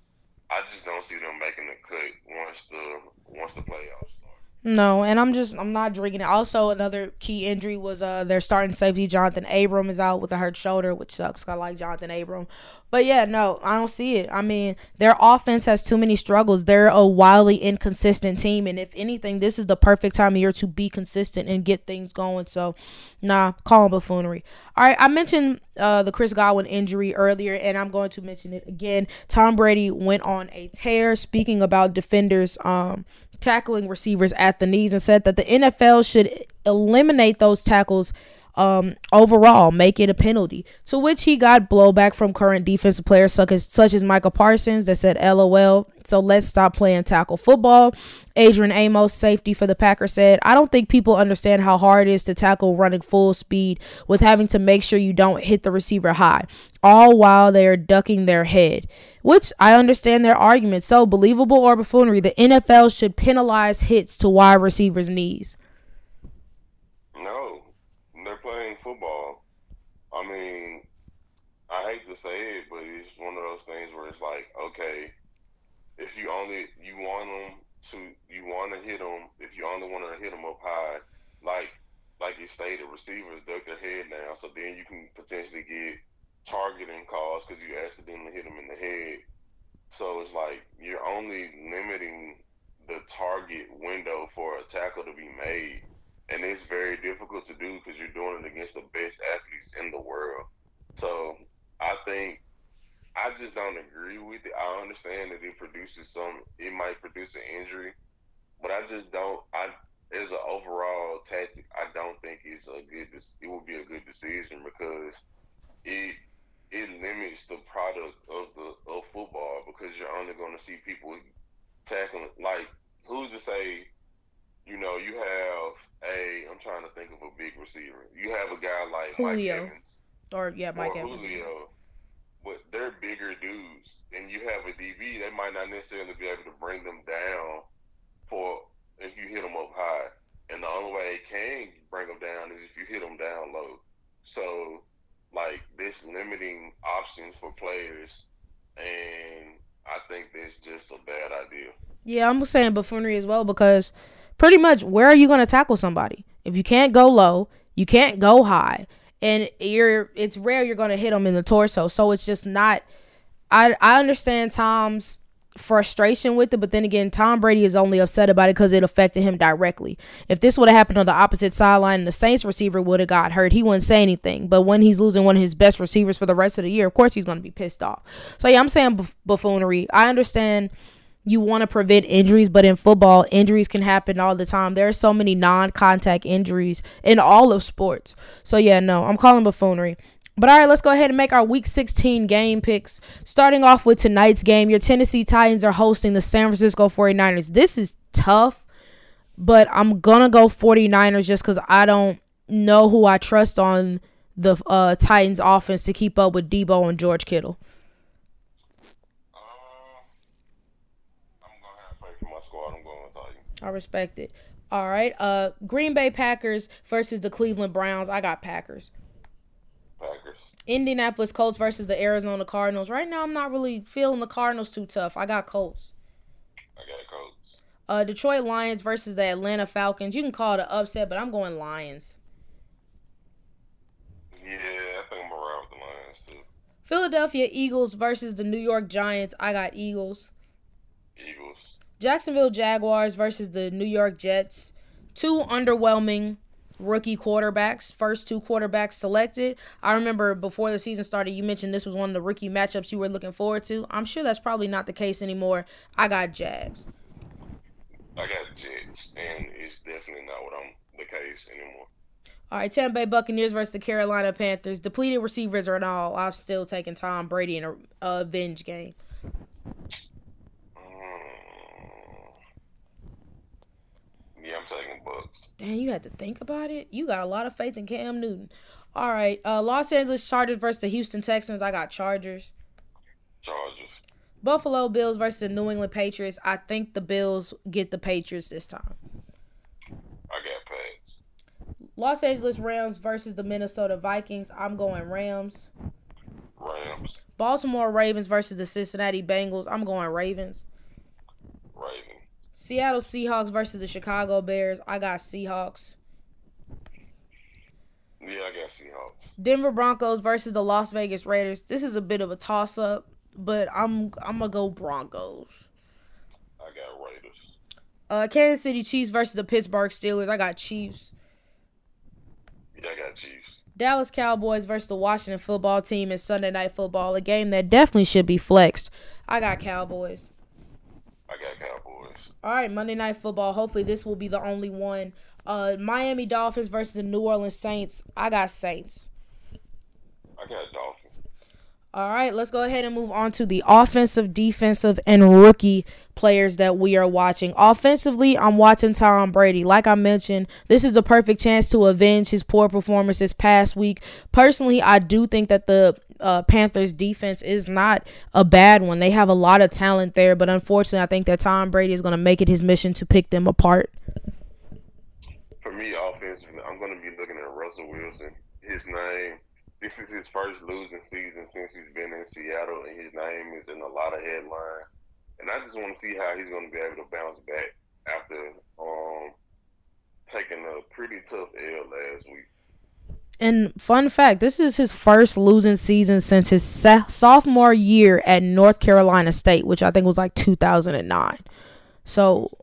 I just don't see them making a cut once the once the playoffs start. No, and I'm just I'm not drinking it. Also, another key injury was uh their starting safety Jonathan Abram is out with a hurt shoulder, which sucks. I like Jonathan Abram, but yeah, no, I don't see it. I mean, their offense has too many struggles. They're a wildly inconsistent team, and if anything, this is the perfect time of year to be consistent and get things going. So, nah, call them buffoonery. All right, I mentioned uh, the Chris Godwin injury earlier, and I'm going to mention it again. Tom Brady went on a tear. Speaking about defenders, um. tackling receivers at the knees, and said that the N F L should eliminate those tackles um, overall, make it a penalty, to which he got blowback from current defensive players such as, such as Micah Parsons that said, LOL, so let's stop playing tackle football. Adrian Amos, safety for the Packers, said, I don't think people understand how hard it is to tackle running full speed with having to make sure you don't hit the receiver high, all while they are ducking their head, which I understand their argument. So believable or buffoonery, the N F L should penalize hits to wide receivers' knees. No, they're playing football. I mean, I hate to say it, but it's one of those things where it's like, okay, if you only, you want them to, you want to hit them, if you only want to hit them up high, like, like you stated, receivers duck their head now, so then you can potentially get targeting calls because you accidentally hit them in the head. So it's like you're only limiting the target window for a tackle to be made, and it's very difficult to do because you're doing it against the best athletes in the world. So I think I just don't agree with it. I understand that it produces some, it might produce an injury, but I just don't, I as an overall tactic, I don't think it's a good, it would be a good decision because it it limits the product of the of football because you're only going to see people tackling. Like, who's to say, you know, you have a, I'm trying to think of a big receiver. You have a guy like Julio. Mike Evans. Or, yeah, Mike or Evans. Julio. But they're bigger dudes. And you have a D B, they might not necessarily be able to bring them down for if you hit them up high. And the only way they can bring them down is if you hit them down low. So, like, this limiting options for players, and I think that's just a bad idea. Yeah, I'm saying buffoonery as well because pretty much where are you going to tackle somebody? If you can't go low, you can't go high, and you're it's rare you're going to hit them in the torso. So it's just not – I I understand Tom's frustration with it, but then again, Tom Brady is only upset about it because it affected him directly. If this would have happened on the opposite sideline and the Saints receiver would have got hurt, he wouldn't say anything. But when he's losing one of his best receivers for the rest of the year, of course he's going to be pissed off. So yeah, I'm saying buffoonery. I understand you want to prevent injuries, but in football, injuries can happen all the time. There are so many non-contact injuries in all of sports. So yeah, no, I'm calling buffoonery. But all right, let's go ahead and make our Week sixteen game picks. Starting off with tonight's game, your Tennessee Titans are hosting the San Francisco forty-niners. This is tough, but I'm going to go forty-niners just because I don't know who I trust on the uh, Titans offense to keep up with Deebo and George Kittle. Uh, I'm going to have to play for my squad. I'm going with Titans. I respect it. All right, uh, Green Bay Packers versus the Cleveland Browns. I got Packers. Packers. Indianapolis Colts versus the Arizona Cardinals. Right now, I'm not really feeling the Cardinals too tough. I got Colts. I got Colts. Uh, Detroit Lions versus the Atlanta Falcons. You can call it an upset, but I'm going Lions. Yeah, I think I'm around with the Lions, too. Philadelphia Eagles versus the New York Giants. I got Eagles. Eagles. Jacksonville Jaguars versus the New York Jets. Two underwhelming rookie quarterbacks, first two quarterbacks selected. I remember before the season started, you mentioned this was one of the rookie matchups you were looking forward to. I'm sure that's probably not the case anymore. I got Jags. I got Jets, and it's definitely not what I'm the case anymore. All right, Tampa Bay Buccaneers versus the Carolina Panthers. Depleted receivers are in all. I'm still taking Tom Brady in a uh, revenge game. Yeah, I'm taking Bucks. Dang, you had to think about it. You got a lot of faith in Cam Newton. All right, uh, Los Angeles Chargers versus the Houston Texans. I got Chargers. Chargers. Buffalo Bills versus the New England Patriots. I think the Bills get the Patriots this time. I got Pats. Los Angeles Rams versus the Minnesota Vikings. I'm going Rams. Rams. Baltimore Ravens versus the Cincinnati Bengals. I'm going Ravens. Ravens. Seattle Seahawks versus the Chicago Bears. I got Seahawks. Yeah, I got Seahawks. Denver Broncos versus the Las Vegas Raiders. This is a bit of a toss-up, but I'm I'm going to go Broncos. I got Raiders. Uh, Kansas City Chiefs versus the Pittsburgh Steelers. I got Chiefs. Yeah, I got Chiefs. Dallas Cowboys versus the Washington Football Team in Sunday Night Football, a game that definitely should be flexed. I got Cowboys. I got Cowboys. All right, Monday Night Football. Hopefully this will be the only one Uh, Miami Dolphins versus the New Orleans Saints. I got Saints. I got Dolphins. All right, let's go ahead and move on to the offensive, defensive, and rookie players that we are watching. Offensively, I'm watching Tom Brady. Like I mentioned, this is a perfect chance to avenge his poor performance this past week. Personally, I do think that the uh, Panthers' defense is not a bad one. They have a lot of talent there, but unfortunately, I think that Tom Brady is going to make it his mission to pick them apart. For me, offensively, I'm going to be looking at Russell Wilson. His name... This is his first losing season since he's been in Seattle, and his name is in a lot of headlines. And I just want to see how he's going to be able to bounce back after um, taking a pretty tough L last week. And fun fact, this is his first losing season since his sa- sophomore year at North Carolina State, which I think was like two thousand nine. So...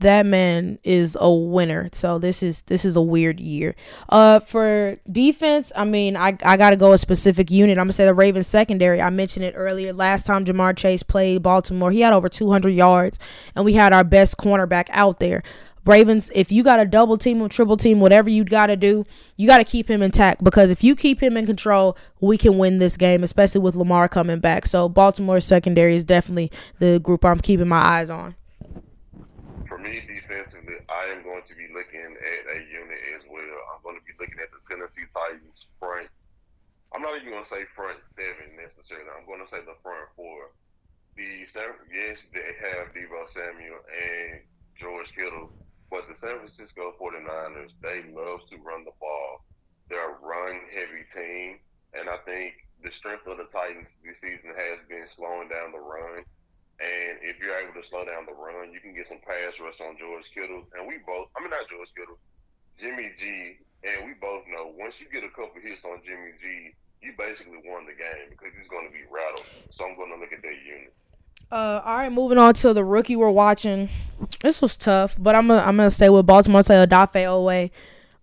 that man is a winner. So this is this is a weird year. Uh, for defense, I mean, I, I got to go a specific unit. I'm going to say the Ravens secondary. I mentioned it earlier. Last time Jamar Chase played Baltimore, he had over two hundred yards, and we had our best cornerback out there. Ravens, if you got a double team or triple team, whatever you got to do, you got to keep him intact, because if you keep him in control, we can win this game, especially with Lamar coming back. So Baltimore's secondary is definitely the group I'm keeping my eyes on. For me, defensively, I am going to be looking at a unit as well. I'm going to be looking at the Tennessee Titans front. I'm not even going to say front seven necessarily. I'm going to say the front four. The Yes, they have Deebo Samuel and George Kittle, but the San Francisco forty-niners, they love to run the ball. They're a run-heavy team, and I think the strength of the Titans this season has been slowing down the run. And if you're able to slow down the run, you can get some pass rush on George Kittle. And we both, I mean, not George Kittle, Jimmy G. And we both know once you get a couple hits on Jimmy G, you basically won the game because he's going to be rattled. So I'm going to look at that unit. Uh, all right, moving on to the rookie we're watching. This was tough, but I'm going to I'm gonna say with Baltimore, say Odafe Owe.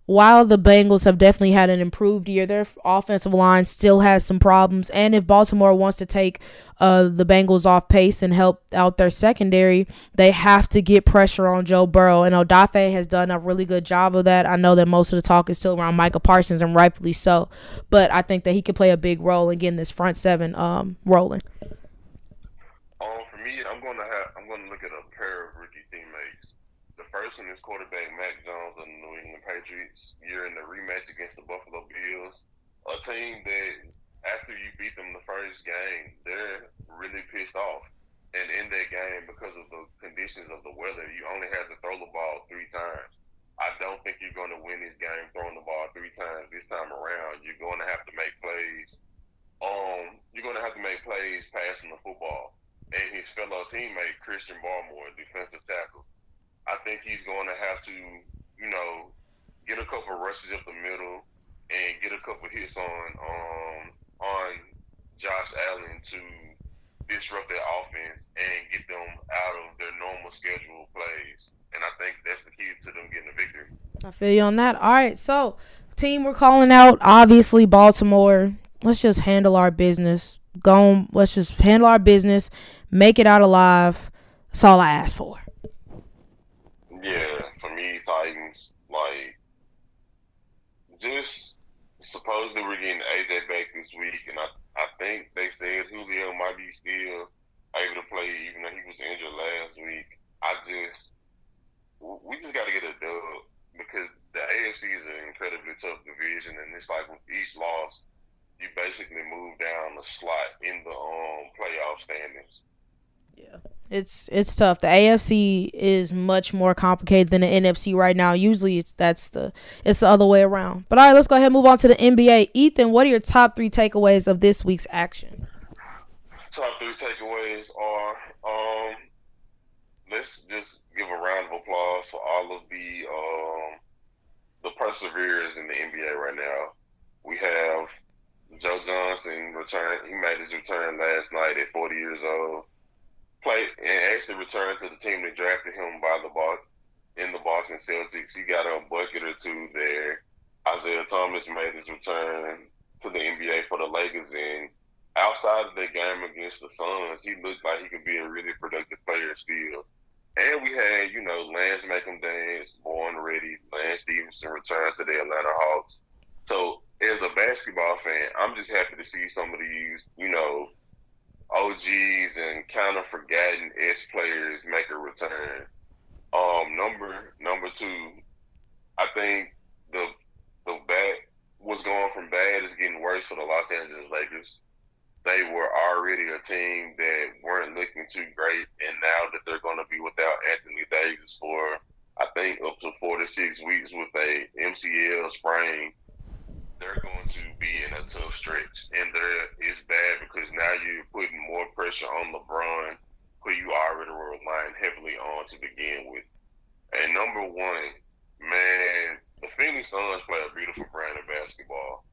While the Bengals have definitely had an improved year, their offensive line still has some problems. And if Baltimore wants to take uh, the Bengals off pace and help out their secondary, they have to get pressure on Joe Burrow. And Odafe has done a really good job of that. I know that most of the talk is still around Micah Parsons, and rightfully so. But I think that he could play a big role in getting this front seven um, rolling. Um, for me, I'm going to have I'm going to look at a pair of rookie teammates. First one is quarterback Mac Jones of the New England Patriots. You're in the rematch against the Buffalo Bills, a team that after you beat them the first game, they're really pissed off. And in that game, because of the conditions of the weather, you only had to throw the ball three times. I don't think you're going to win this game throwing the ball three times this time around. You're going to have to make plays. Um, you're going to have to make plays passing the football. And his fellow teammate, Christian Barmore, defensive tackle, I think he's going to have to, you know, get a couple rushes up the middle and get a couple hits on um, on Josh Allen to disrupt their offense and get them out of their normal scheduled plays. And I think that's the key to them getting a victory. I feel you on that. All right, so team we're calling out, obviously Baltimore. Let's just handle our business. Go on, let's just handle our business, make it out alive. That's all I asked for. Yeah, for me, Titans, like, just supposedly we're getting A J back this week, and I, I think they said Julio might be still able to play even though he was injured last week. I just, we just got to get a dub because the A F C is an incredibly tough division, and it's like with each loss, you basically move down a slot in the um, playoff standings. Yeah, it's it's tough. The A F C is much more complicated than the N F C right now. Usually, it's that's the it's the other way around. But all right, let's go ahead and move on to the N B A. Ethan, what are your top three takeaways of this week's action? Top three takeaways are um, let's just give a round of applause for all of the um, the perseverers in the N B A right now. We have Joe Johnson return. He made his return last night at forty years old. Played and actually returned to the team that drafted him by the Bo- in the Boston Celtics. He got a bucket or two there. Isaiah Thomas made his return to the N B A for the Lakers, and outside of the game against the Suns, he looked like he could be a really productive player still. And we had, you know, Lance Make 'em Dance, boy. already. Lance Stevenson returns to the Atlanta Hawks. So as a basketball fan, I'm just happy to see some of these, you know, O Gs and kind of forgotten S players make a return. Um, number number two, I think the the bad what's going from bad is getting worse for the Los Angeles Lakers. They were already a team that weren't looking too great, and now that they're going to be without Anthony Davis for, I think, up to four to six weeks with a M C L sprain, they're going to be in a tough stretch. And it's bad because now you're putting more pressure on LeBron, who you already were relying heavily on to begin with. And number one, man, the Phoenix Suns play a beautiful brand of basketball.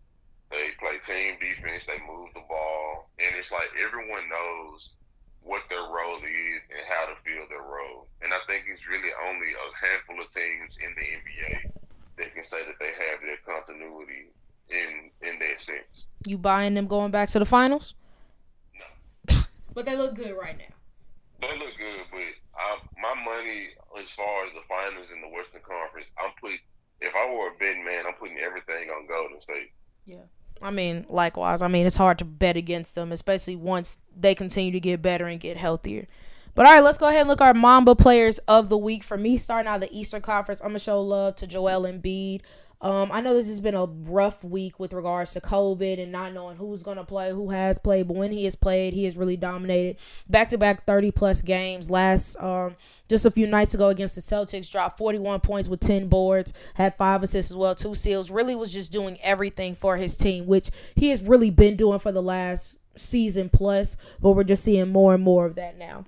They play team defense, they move the ball, and it's like everyone knows what their role is and how to fill their role. And I think it's really only a handful of teams in the N B A that can say that they have their continuity in in that sense. You buying them going back to the finals? No. But they look good right now. They look good, but I, my money, as far as the finals in the Western Conference, I'm putting, if I were a betting man, I'm putting everything on Golden State. Yeah. I mean, likewise. I mean, it's hard to bet against them, especially once they continue to get better and get healthier. But, all right, let's go ahead and look at our Mamba players of the week. For me, starting out of the Eastern Conference, I'm going to show love to Joel Embiid. Um, I know this has been a rough week with regards to COVID and not knowing who's going to play, who has played. But when he has played, he has really dominated. Back-to-back thirty-plus games. Last um, just a few nights ago against the Celtics, dropped forty-one points with ten boards, had five assists as well, two steals. Really was just doing everything for his team, which he has really been doing for the last season plus. But we're just seeing more and more of that now.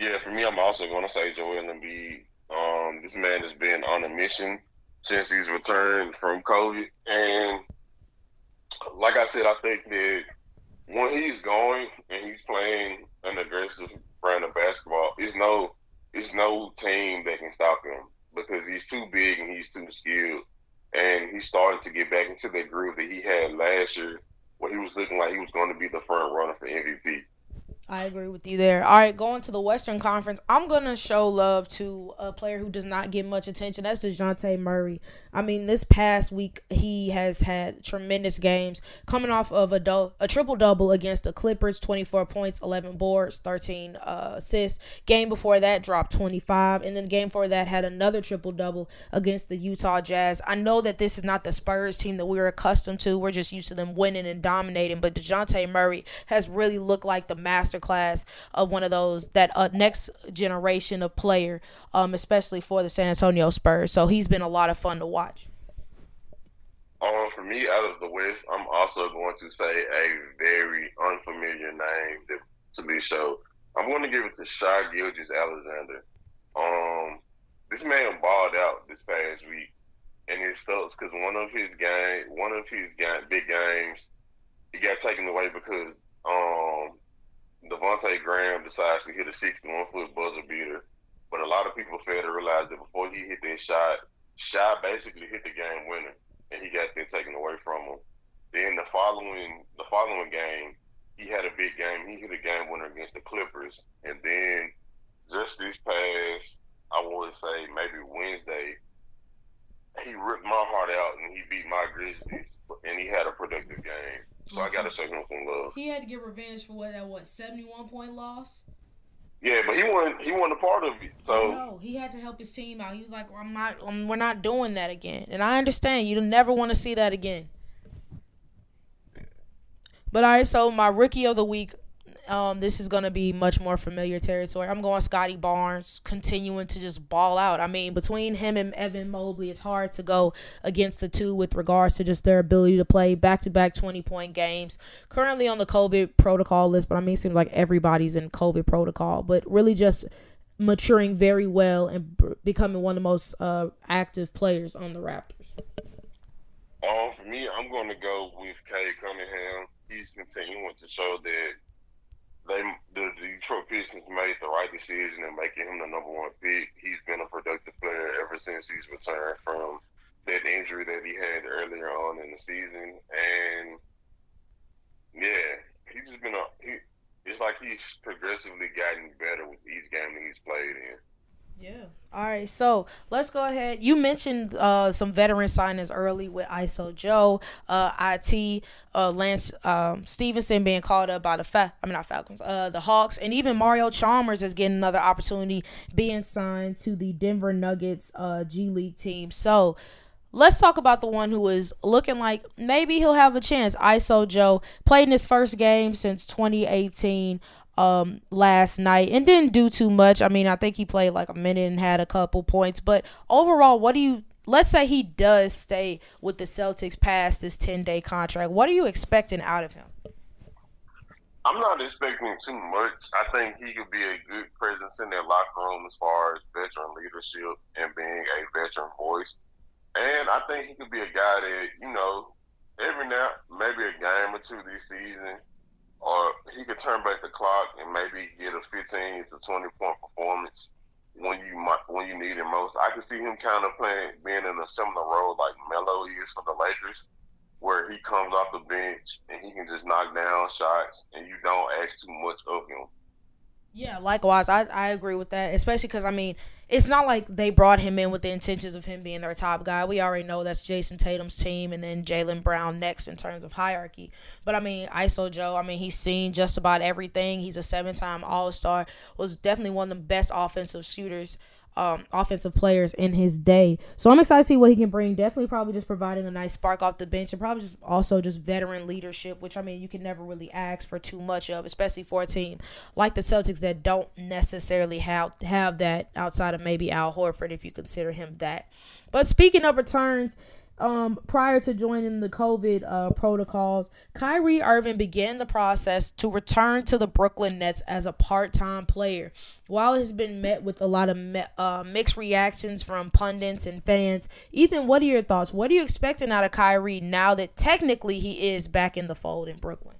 Yeah, for me, I'm also going to say Joel Embiid. Um, this man has been on a mission since he's returned from COVID. And like I said, I think that when he's going and he's playing an aggressive brand of basketball, it's no, it's no team that can stop him because he's too big and he's too skilled. And he's starting to get back into that groove that he had last year where he was looking like he was going to be the front runner for M V P. I agree with you there. All right, going to the Western Conference, I'm going to show love to a player who does not get much attention. That's DeJounte Murray. I mean, this past week, he has had tremendous games coming off of a, do- a triple-double against the Clippers, twenty-four points, eleven boards, thirteen uh, assists. Game before that, dropped twenty-five. And then the game before that had another triple-double against the Utah Jazz. I know that this is not the Spurs team that we're accustomed to. We're just used to them winning and dominating. But DeJounte Murray has really looked like the master class of one of those, that uh, next generation of player, um, especially for the San Antonio Spurs. So he's been a lot of fun to watch. Um, for me, out of the West, I'm also going to say a very unfamiliar name that, to this show. I'm going to give it to Shai Gilgeous-Alexander. Um, this man balled out this past week, and it sucks because one of his game, one of his game, big games, he got taken away because um. Devontae Graham decides to hit a sixty-one foot buzzer beater, but a lot of people fail to realize that before he hit that shot, Shai basically hit the game winner, and he got that taken away from him. Then the following the following game, he had a big game. He hit a game winner against the Clippers, and then just this past, I want to say maybe Wednesday, he ripped my heart out and he beat my Grizzlies, and he had a productive game. So I gotta show him some love. He had to get revenge for what that what seventy-one point loss. Yeah, but he won. He won a part of it. So no, he had to help his team out. He was like, well, "I'm not. I'm, we're not doing that again." And I understand you never want to see that again. But all right, so my rookie of the week. Um, this is going to be much more familiar territory. I'm going Scotty Barnes, continuing to just ball out. I mean, between him and Evan Mobley, it's hard to go against the two with regards to just their ability to play back-to-back twenty-point games. Currently on the COVID protocol list, but I mean, it seems like everybody's in COVID protocol, but really just maturing very well and b- becoming one of the most uh, active players on the Raptors. Um, for me, I'm going to go with Cade Cunningham. He's continuing to show that They, the Detroit Pistons made the right decision in making him the number one pick. He's been a productive player ever since he's returned from that injury that he had earlier on in the season. And, yeah, he's just been a he, – it's like he's progressively gotten better with each game that he's played in. Yeah. All right, so let's go ahead. You mentioned uh, some veteran signings early with I S O Joe, uh, I T, uh, Lance um, Stevenson being called up by the Fa- I mean not Falcons, uh, the Hawks, and even Mario Chalmers is getting another opportunity being signed to the Denver Nuggets uh, G League team. So let's talk about the one who is looking like maybe he'll have a chance. I S O Joe played in his first game since twenty eighteen. Um, last night and didn't do too much. I mean, I think he played like a minute and had a couple points. But overall, what do you – let's say he does stay with the Celtics past this ten-day contract. What are you expecting out of him? I'm not expecting too much. I think he could be a good presence in their locker room as far as veteran leadership and being a veteran voice. And I think he could be a guy that, you know, every now – maybe a game or two this season – or he could turn back the clock and maybe get a fifteen to twenty point performance when you might, when you need it most. I could see him kind of playing, being in a similar role like Melo is for the Lakers, where he comes off the bench and he can just knock down shots and you don't ask too much of him. Yeah, likewise. I, I agree with that, especially because, I mean, it's not like they brought him in with the intentions of him being their top guy. We already know that's Jason Tatum's team and then Jaylen Brown next in terms of hierarchy. But, I mean, I S O Joe, I mean, he's seen just about everything. He's a seven-time All-Star, was definitely one of the best offensive shooters, um, offensive players in his day. So I'm excited to see what he can bring, definitely probably just providing a nice spark off the bench and probably just also just veteran leadership, which, I mean, you can never really ask for too much of, especially for a team like the Celtics that don't necessarily have, have that outside of maybe Al Horford, if you consider him that. But speaking of returns, Um, prior to joining the COVID uh, protocols, Kyrie Irving began the process to return to the Brooklyn Nets as a part-time player. While it's been met with a lot of me- uh, mixed reactions from pundits and fans, Ethan, what are your thoughts? What are you expecting out of Kyrie now that technically he is back in the fold in Brooklyn?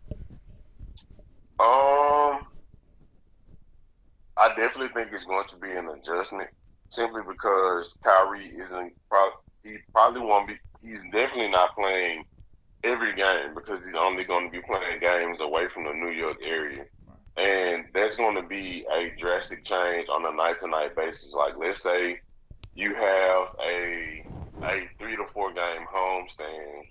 Um, I definitely think it's going to be an adjustment simply because Kyrie isn't pro- he probably won't be. He's definitely not playing every game because he's only going to be playing games away from the New York area. And that's going to be a drastic change on a night-to-night basis. Like, let's say you have a a three- to four-game homestand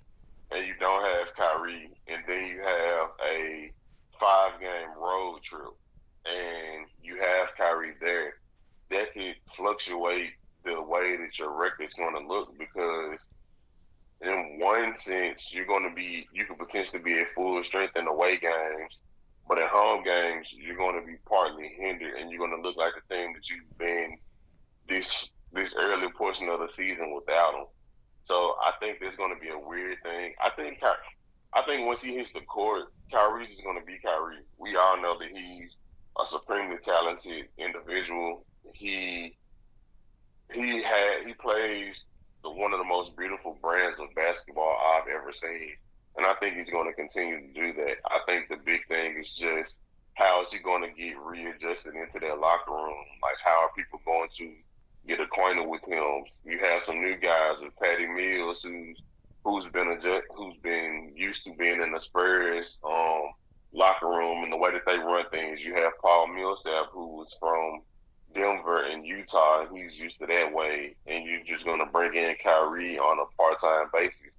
and you don't have Kyrie, and then you have a five-game road trip and you have Kyrie there. That could fluctuate the way that your record's going to look because in one sense, you're going to be, you could potentially be at full strength in away games, but at home games, you're going to be partly hindered and you're going to look like the thing that you've been this this early portion of the season without him. So I think there's going to be a weird thing. I think I think once he hits the court, Kyrie's is going to be Kyrie. We all know that he's a supremely talented individual. He he had he plays the one of the most beautiful brands of basketball I've ever seen. And I think he's going to continue to do that. I think the big thing is just how is he going to get readjusted into that locker room? Like, how are people going to get acquainted with him? You have some new guys with Patty Mills, who's, who's been adjust, who's been used to being in the Spurs um, locker room and the way that they run things. You have Paul Millsap, who was from Denver and Utah, and he's used to that way, and you're just going to bring in Kyrie on a part-time basis.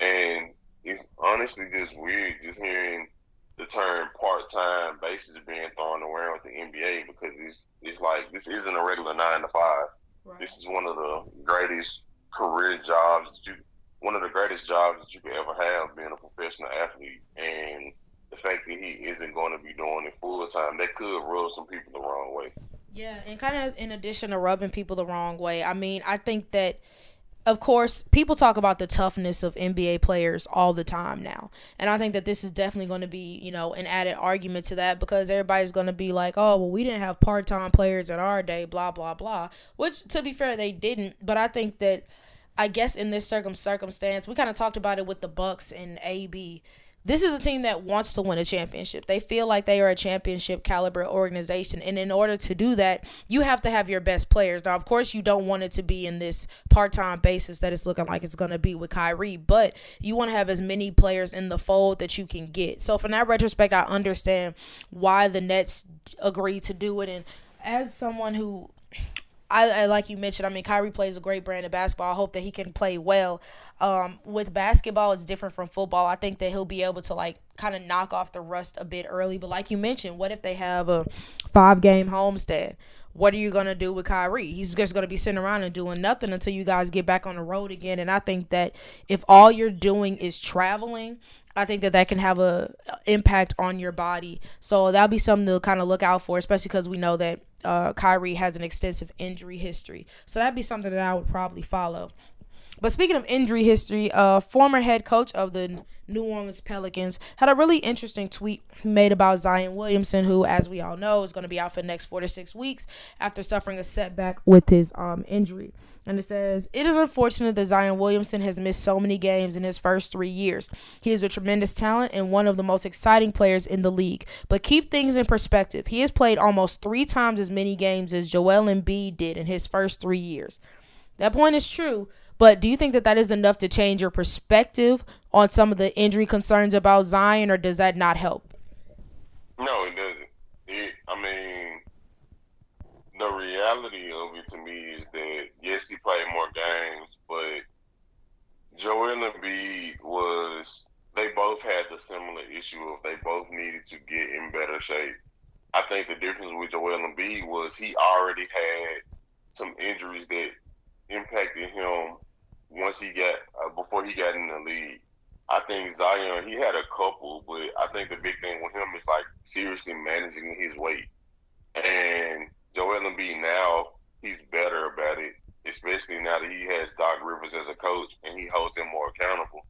And it's honestly just weird just hearing the term part-time basis being thrown around with the N B A because it's it's like this isn't a regular nine to five. Right. This is one of the greatest career jobs, that you, one of the greatest jobs that you could ever have being a professional athlete. And the fact that he isn't going to be doing it full-time, that could rub some people the wrong way. Yeah, and kind of in addition to rubbing people the wrong way, I mean, I think that, of course, people talk about the toughness of N B A players all the time now. And I think that this is definitely going to be, you know, an added argument to that because everybody's going to be like, oh, well, we didn't have part-time players in our day, blah, blah, blah, which, to be fair, they didn't. But I think that, I guess in this circum circumstance, we kind of talked about it with the Bucks and A B. This is a team that wants to win a championship. They feel like they are a championship caliber organization. And in order to do that, you have to have your best players. Now, of course, you don't want it to be in this part-time basis that it's looking like it's going to be with Kyrie, but you want to have as many players in the fold that you can get. So from that retrospect, I understand why the Nets agreed to do it. And as someone who – I, I like you mentioned, I mean, Kyrie plays a great brand of basketball. I hope that he can play well. Um, with basketball, it's different from football. I think that he'll be able to, like, kind of knock off the rust a bit early. But like you mentioned, what if they have a five-game homestand? What are you going to do with Kyrie? He's just going to be sitting around and doing nothing until you guys get back on the road again. And I think that if all you're doing is traveling, I think that that can have a impact on your body. So that'll be something to kind of look out for, especially because we know that uh, Kyrie has an extensive injury history. So that'd be something that I would probably follow. But speaking of injury history, uh, former head coach of the New Orleans Pelicans had a really interesting tweet made about Zion Williamson, who, as we all know, is going to be out for the next four to six weeks after suffering a setback with his um injury. And it says, "It is unfortunate that Zion Williamson has missed so many games in his first three years. He is a tremendous talent and one of the most exciting players in the league. But keep things in perspective. He has played almost three times as many games as Joel Embiid did in his first three years. That point is true. But do you think that that is enough to change your perspective on some of the injury concerns about Zion, or does that not help?" No, it doesn't. It, I mean, the reality of it to me is that, yes, he played more games, but Joel Embiid was, they both had the similar issue of they both needed to get in better shape. I think the difference with Joel Embiid was he already had some injuries that impacted him once he got uh, before he got in the league. I think Zion, he had a couple, but I think the big thing with him is like seriously managing his weight. And Joel Embiid now, he's better about it, especially now that he has Doc Rivers as a coach and he holds him more accountable.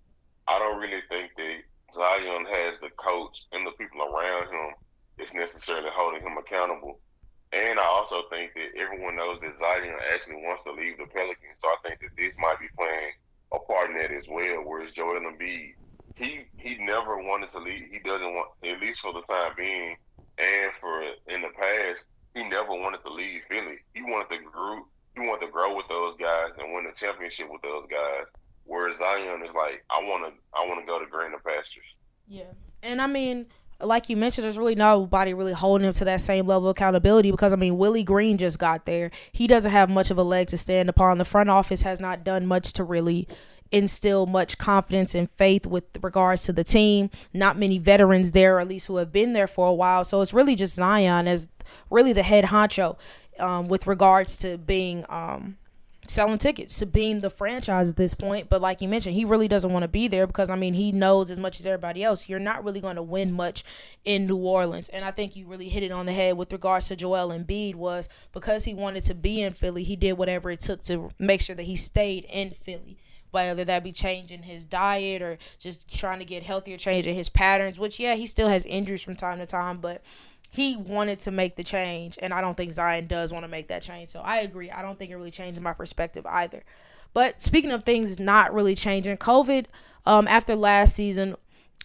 I don't really think that Zion has the coach and the people around him that's necessarily holding him accountable. And I also think that everyone knows that Zion actually wants to leave the Pelicans, so I think that this might be playing a part in that as well, whereas Joel Embiid, he he never wanted to leave. He doesn't want, at least for the time being, and for in the past, he never wanted to leave Philly. He wanted to grow, he wanted to grow with those guys and win the championship with those guys, whereas Zion is like, I want to I want to go to greener pastures. Yeah, and I mean, like you mentioned, there's really nobody really holding him to that same level of accountability because, I mean, Willie Green just got there. He doesn't have much of a leg to stand upon. The front office has not done much to really instill much confidence and faith with regards to the team. Not many veterans there, or at least who have been there for a while. So it's really just Zion as really the head honcho um, with regards to being um, – selling tickets, to being the franchise at this point. But like you mentioned, he really doesn't want to be there because, I mean, he knows as much as everybody else, you're not really going to win much in New Orleans. And I think you really hit it on the head with regards to Joel Embiid, was because he wanted to be in Philly, he did whatever it took to make sure that he stayed in Philly, whether that be changing his diet or just trying to get healthier, changing his patterns, which, yeah, he still has injuries from time to time, but he wanted to make the change, and I don't think Zion does want to make that change. So I agree. I don't think it really changes my perspective either. But speaking of things not really changing, COVID um, after last season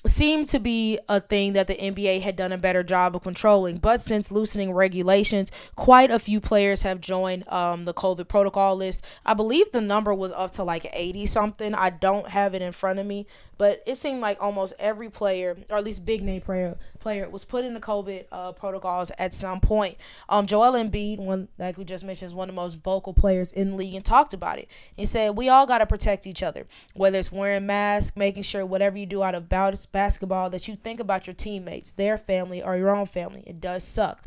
seemed to be a thing that the N B A had done a better job of controlling. But since loosening regulations, quite a few players have joined um, the COVID protocol list. I believe the number was up to like eighty-something. I don't have it in front of me, but it seemed like almost every player, or at least big-name player, player was put into COVID uh, protocols at some point. Um, Joel Embiid, one, like we just mentioned, is one of the most vocal players in the league and talked about it. He said, "We all got to protect each other, whether it's wearing masks, making sure whatever you do out of basketball, that you think about your teammates, their family, or your own family. It does suck.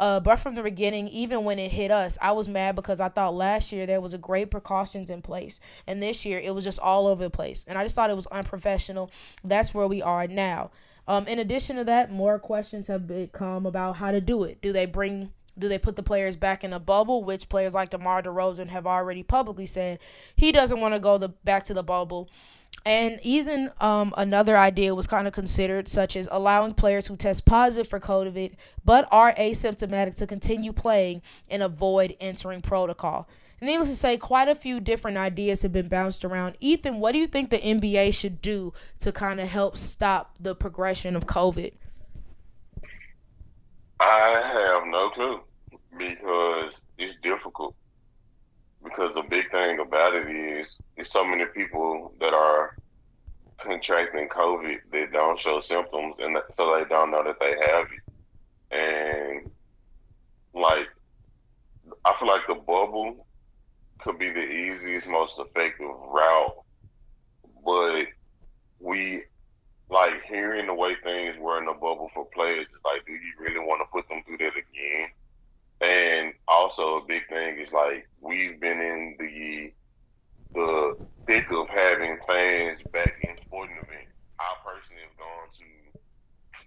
Uh, but from the beginning, even when it hit us, I was mad because I thought last year there was a great precautions in place. And this year it was just all over the place. And I just thought it was unprofessional. That's where we are now." Um, in addition to that, more questions have become about how to do it. Do they bring do they put the players back in a bubble, which players like DeMar DeRozan have already publicly said he doesn't want to go the back to the bubble. And even um, another idea was kind of considered, such as allowing players who test positive for COVID but are asymptomatic to continue playing and avoid entering protocol. Needless to say, quite a few different ideas have been bounced around. Ethan, what do you think the N B A should do to kind of help stop the progression of COVID? I have no clue because it's difficult. Because the big thing about it is, there's so many people that are contracting COVID that don't show symptoms, and so they don't know that they have it. And like, I feel like the bubble could be the easiest, most effective route, but we, like, hearing the way things were in the bubble for players, it's like, do you really want to put them through that again? And also a big thing is, like, we've been in the the thick of having fans back in sporting events. I personally have gone to,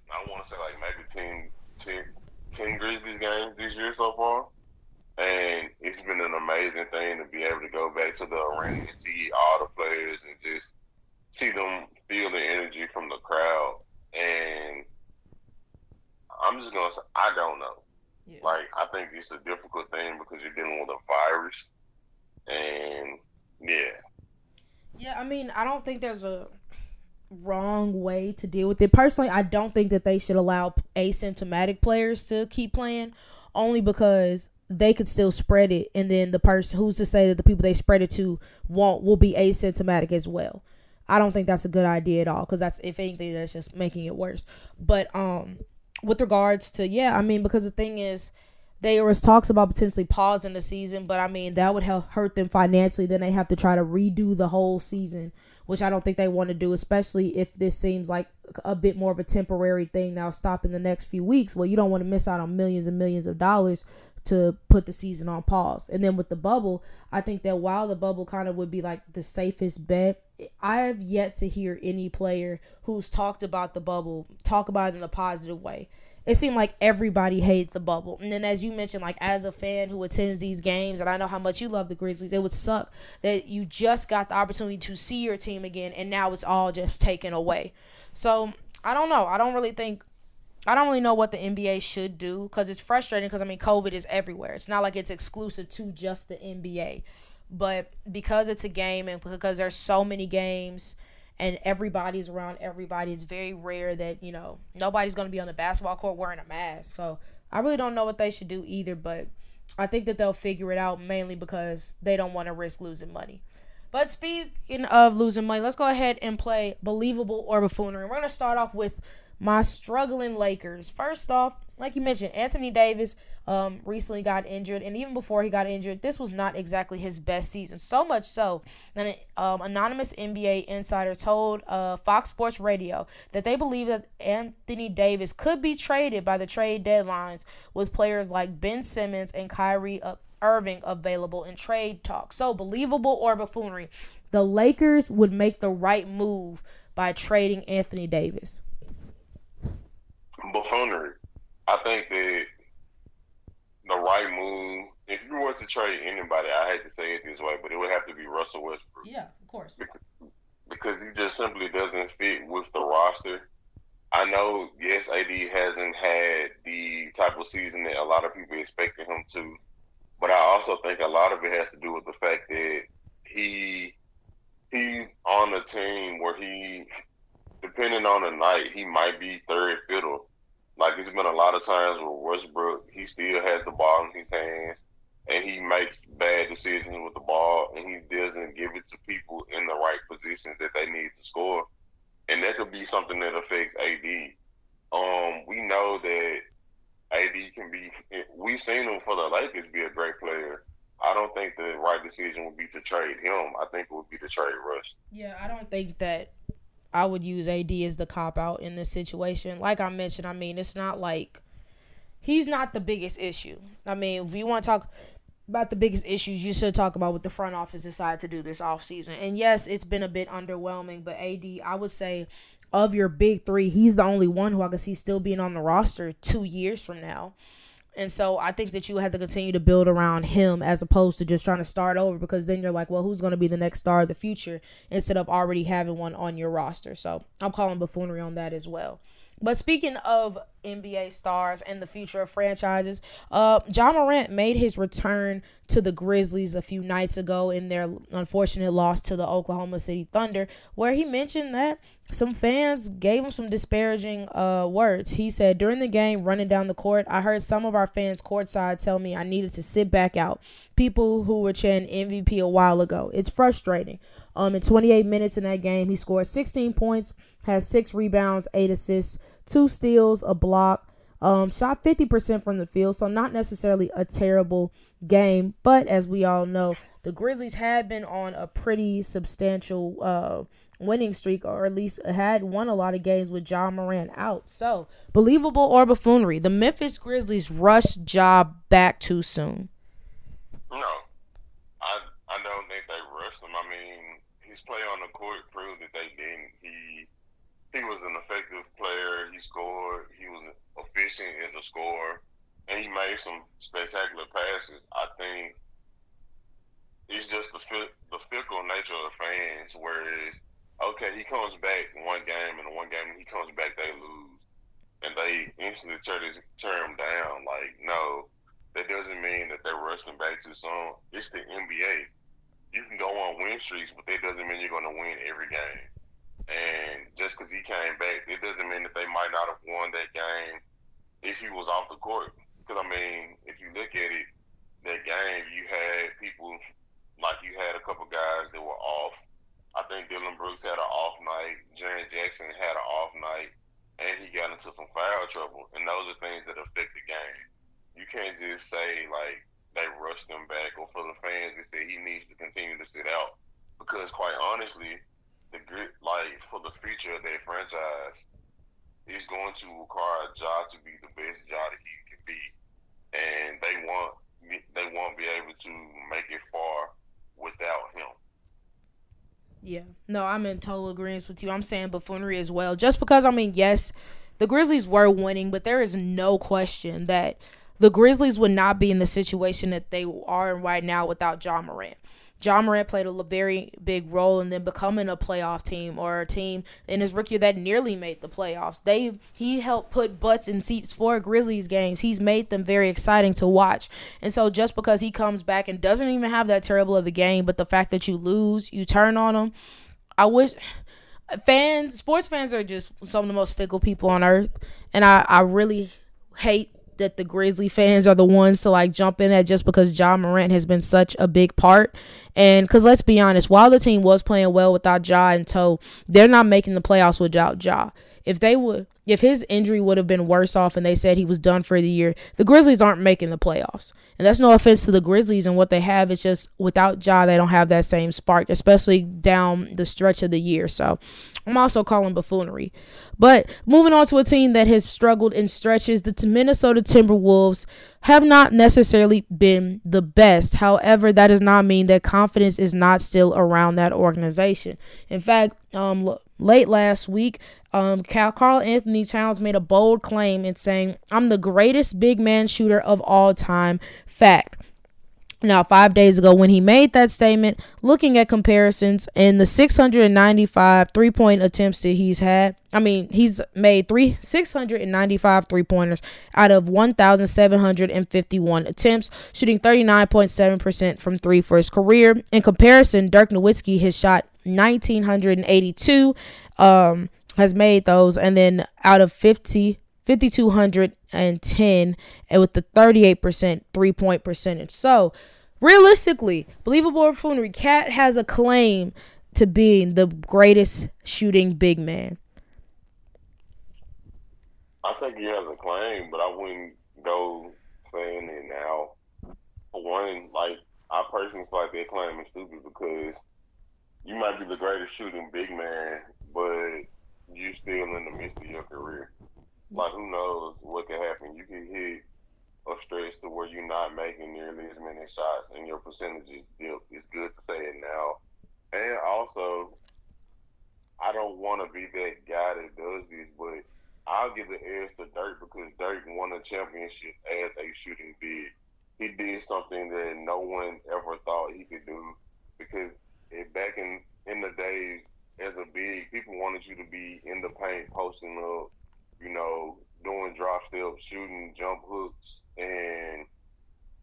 I want to say, like, maybe ten, ten, ten Grizzlies games this year so far. And it's been an amazing thing to be able to go back to the arena and see all the players and just see them feel the energy from the crowd. And I'm just going to say, I don't know. Yeah. Like, I think it's a difficult thing because you're dealing with a virus. And, yeah. Yeah, I mean, I don't think there's a wrong way to deal with it. Personally, I don't think that they should allow asymptomatic players to keep playing, only because they could still spread it, and then the person, who's to say that the people they spread it to won't will be asymptomatic as well. I don't think that's a good idea at all, because that's, if anything, that's just making it worse. But um, with regards to, yeah, I mean, because the thing is, there was talks about potentially pausing the season, but I mean, that would help hurt them financially. Then they have to try to redo the whole season, which I don't think they want to do, especially if this seems like a bit more of a temporary thing that'll stop in the next few weeks. Well, you don't want to miss out on millions and millions of dollars to put the season on pause. And then with the bubble, I think that while the bubble kind of would be like the safest bet, I have yet to hear any player who's talked about the bubble talk about it in a positive way. It seemed like everybody hated the bubble. And then, as you mentioned, like, as a fan who attends these games, and I know how much you love the Grizzlies, it would suck that you just got the opportunity to see your team again, and now it's all just taken away. So, I don't know. I don't really think – I don't really know what the N B A should do, because it's frustrating because, I mean, COVID is everywhere. It's not like it's exclusive to just the N B A. But because it's a game and because there's so many games – and everybody's around everybody. It's very rare that, you know, nobody's going to be on the basketball court wearing a mask. So I really don't know what they should do either, but I think that they'll figure it out, mainly because they don't want to risk losing money. But speaking of losing money, let's go ahead and play Believable or Buffoonery. We're going to start off with my struggling Lakers. First off, like you mentioned, Anthony Davis um, recently got injured, and even before he got injured, this was not exactly his best season, so much so that an um, anonymous N B A insider told uh, Fox Sports Radio that they believe that Anthony Davis could be traded by the trade deadlines, with players like Ben Simmons and Kyrie Irving available in trade talk. So, believable or buffoonery, the Lakers would make the right move by trading Anthony Davis. Buffoonery. I think that the right move, if you were to trade anybody, I hate to say it this way, but it would have to be Russell Westbrook. Yeah, of course. Because, because he just simply doesn't fit with the roster. I know, yes, A D hasn't had the type of season that a lot of people expected him to, but I also think a lot of it has to do with the fact that he he's on a team where he, depending on the night, he might be third fiddle. Like, it's been a lot of times with Westbrook, he still has the ball in his hands, and he makes bad decisions with the ball, and he doesn't give it to people in the right positions that they need to score. And that could be something that affects A D. Um, we know that A D can be – we've seen him for the Lakers be a great player. I don't think the right decision would be to trade him. I think it would be to trade Russ. Yeah, I don't think that – I would use A D as the cop-out in this situation. Like I mentioned, I mean, it's not like he's not the biggest issue. I mean, if you want to talk about the biggest issues, you should talk about what the front office decided to do this offseason. And, yes, it's been a bit underwhelming, but A D, I would say, of your big three, he's the only one who I can see still being on the roster two years from now. And so I think that you have to continue to build around him as opposed to just trying to start over, because then you're like, well, who's going to be the next star of the future, instead of already having one on your roster. So I'm calling buffoonery on that as well. But speaking of N B A stars and the future of franchises, uh, Ja Morant made his return to the Grizzlies a few nights ago in their unfortunate loss to the Oklahoma City Thunder, where he mentioned that some fans gave him some disparaging uh, words. He said, during the game, running down the court, I heard some of our fans courtside tell me I needed to sit back out. People who were chanting M V P a while ago. It's frustrating. Um, in twenty-eight minutes in that game, he scored sixteen points, has six rebounds, eight assists, two steals, a block, Um, shot fifty percent from the field, so not necessarily a terrible game. But as we all know, the Grizzlies had been on a pretty substantial uh, winning streak, or at least had won a lot of games with Ja Morant out. So, believable or buffoonery, the Memphis Grizzlies rushed Ja back too soon. No, I I don't think they rushed him. I mean, his play on the court proved that they didn't. He he was an effective player. He scored. He was efficient as a scorer, and he made some spectacular passes. I think it's just the the fickle nature of the fans, where it's okay, he comes back one game, and one game he comes back, they lose, and they instantly tear this, tear him down. Like, no. That doesn't mean that they're rushing back too soon. It's the N B A. You can go on win streaks, but that doesn't mean you're going to win every game. And just because he came back, it doesn't mean that they might not have won that game if he was off the court. Because, I mean, if you look at it, that game, you had people, like you had a couple guys that were off. I think Dylan Brooks had an off night. Jaren Jackson had an off night. And he got into some foul trouble. And those are things that affect the game. You can't just say, like, they rushed him back, or for the fans that say he needs to continue to sit out. Because, quite honestly, the good, like, for the future of their franchise, it's going to require Ja to be the best Ja that he can be. And they won't, they won't be able to make it far without him. Yeah. No, I'm in total agreement with you. I'm saying buffoonery as well. Just because, I mean, yes, the Grizzlies were winning, but there is no question that the Grizzlies would not be in the situation that they are in right now without Ja Morant. Ja Morant played a very big role in them becoming a playoff team, or a team in his rookie year that nearly made the playoffs. They He helped put butts in seats for Grizzlies games. He's made them very exciting to watch. And so just because he comes back and doesn't even have that terrible of a game, but the fact that you lose, you turn on him, I wish – fans, sports fans are just some of the most fickle people on earth. And I, I really hate that the Grizzly fans are the ones to, like, jump in at just because Ja Morant has been such a big part. And because let's be honest, while the team was playing well without Ja and Toe, they're not making the playoffs without Ja. If they would, if his injury would have been worse off and they said he was done for the year, the Grizzlies aren't making the playoffs. And that's no offense to the Grizzlies and what they have. It's just without Ja, they don't have that same spark, especially down the stretch of the year. So I'm also calling buffoonery. But moving on to a team that has struggled in stretches, the Minnesota Timberwolves have not necessarily been the best. However, that does not mean that confidence is not still around that organization. In fact, um, look, late last week, um, Karl Anthony Towns made a bold claim in saying, "I'm the greatest big man shooter of all time." Fact. Now, five days ago when he made that statement, looking at comparisons and the six hundred ninety-five three-point attempts that he's had, I mean, he's made three six hundred ninety-five three-pointers out of one thousand seven hundred fifty-one attempts, shooting thirty-nine point seven percent from three for his career. In comparison, Dirk Nowitzki has shot one thousand nine hundred eighty-two, um, has made those, and then out of fifty, five thousand two hundred ten, and with the thirty-eight percent three-point percentage. So, realistically, believable or buffoonery, Cat has a claim to being the greatest shooting big man. I think he has a claim, but I wouldn't go saying it now. For one, like, I personally feel like that claim is stupid, because you might be the greatest shooting big man, but you still in the midst of your career. Like, who knows what can happen? You can hit a stretch to where you're not making nearly as many shots and your percentage is still, it's good to say it now. And also, I don't want to be that guy that does this, but I'll give the edge to Dirk, because Dirk won a championship as a shooting big. He did something that no one ever thought he could do, because it, back in, in the days as a big, people wanted you to be in the paint, posting up, you know, doing drop steps, shooting jump hooks, and,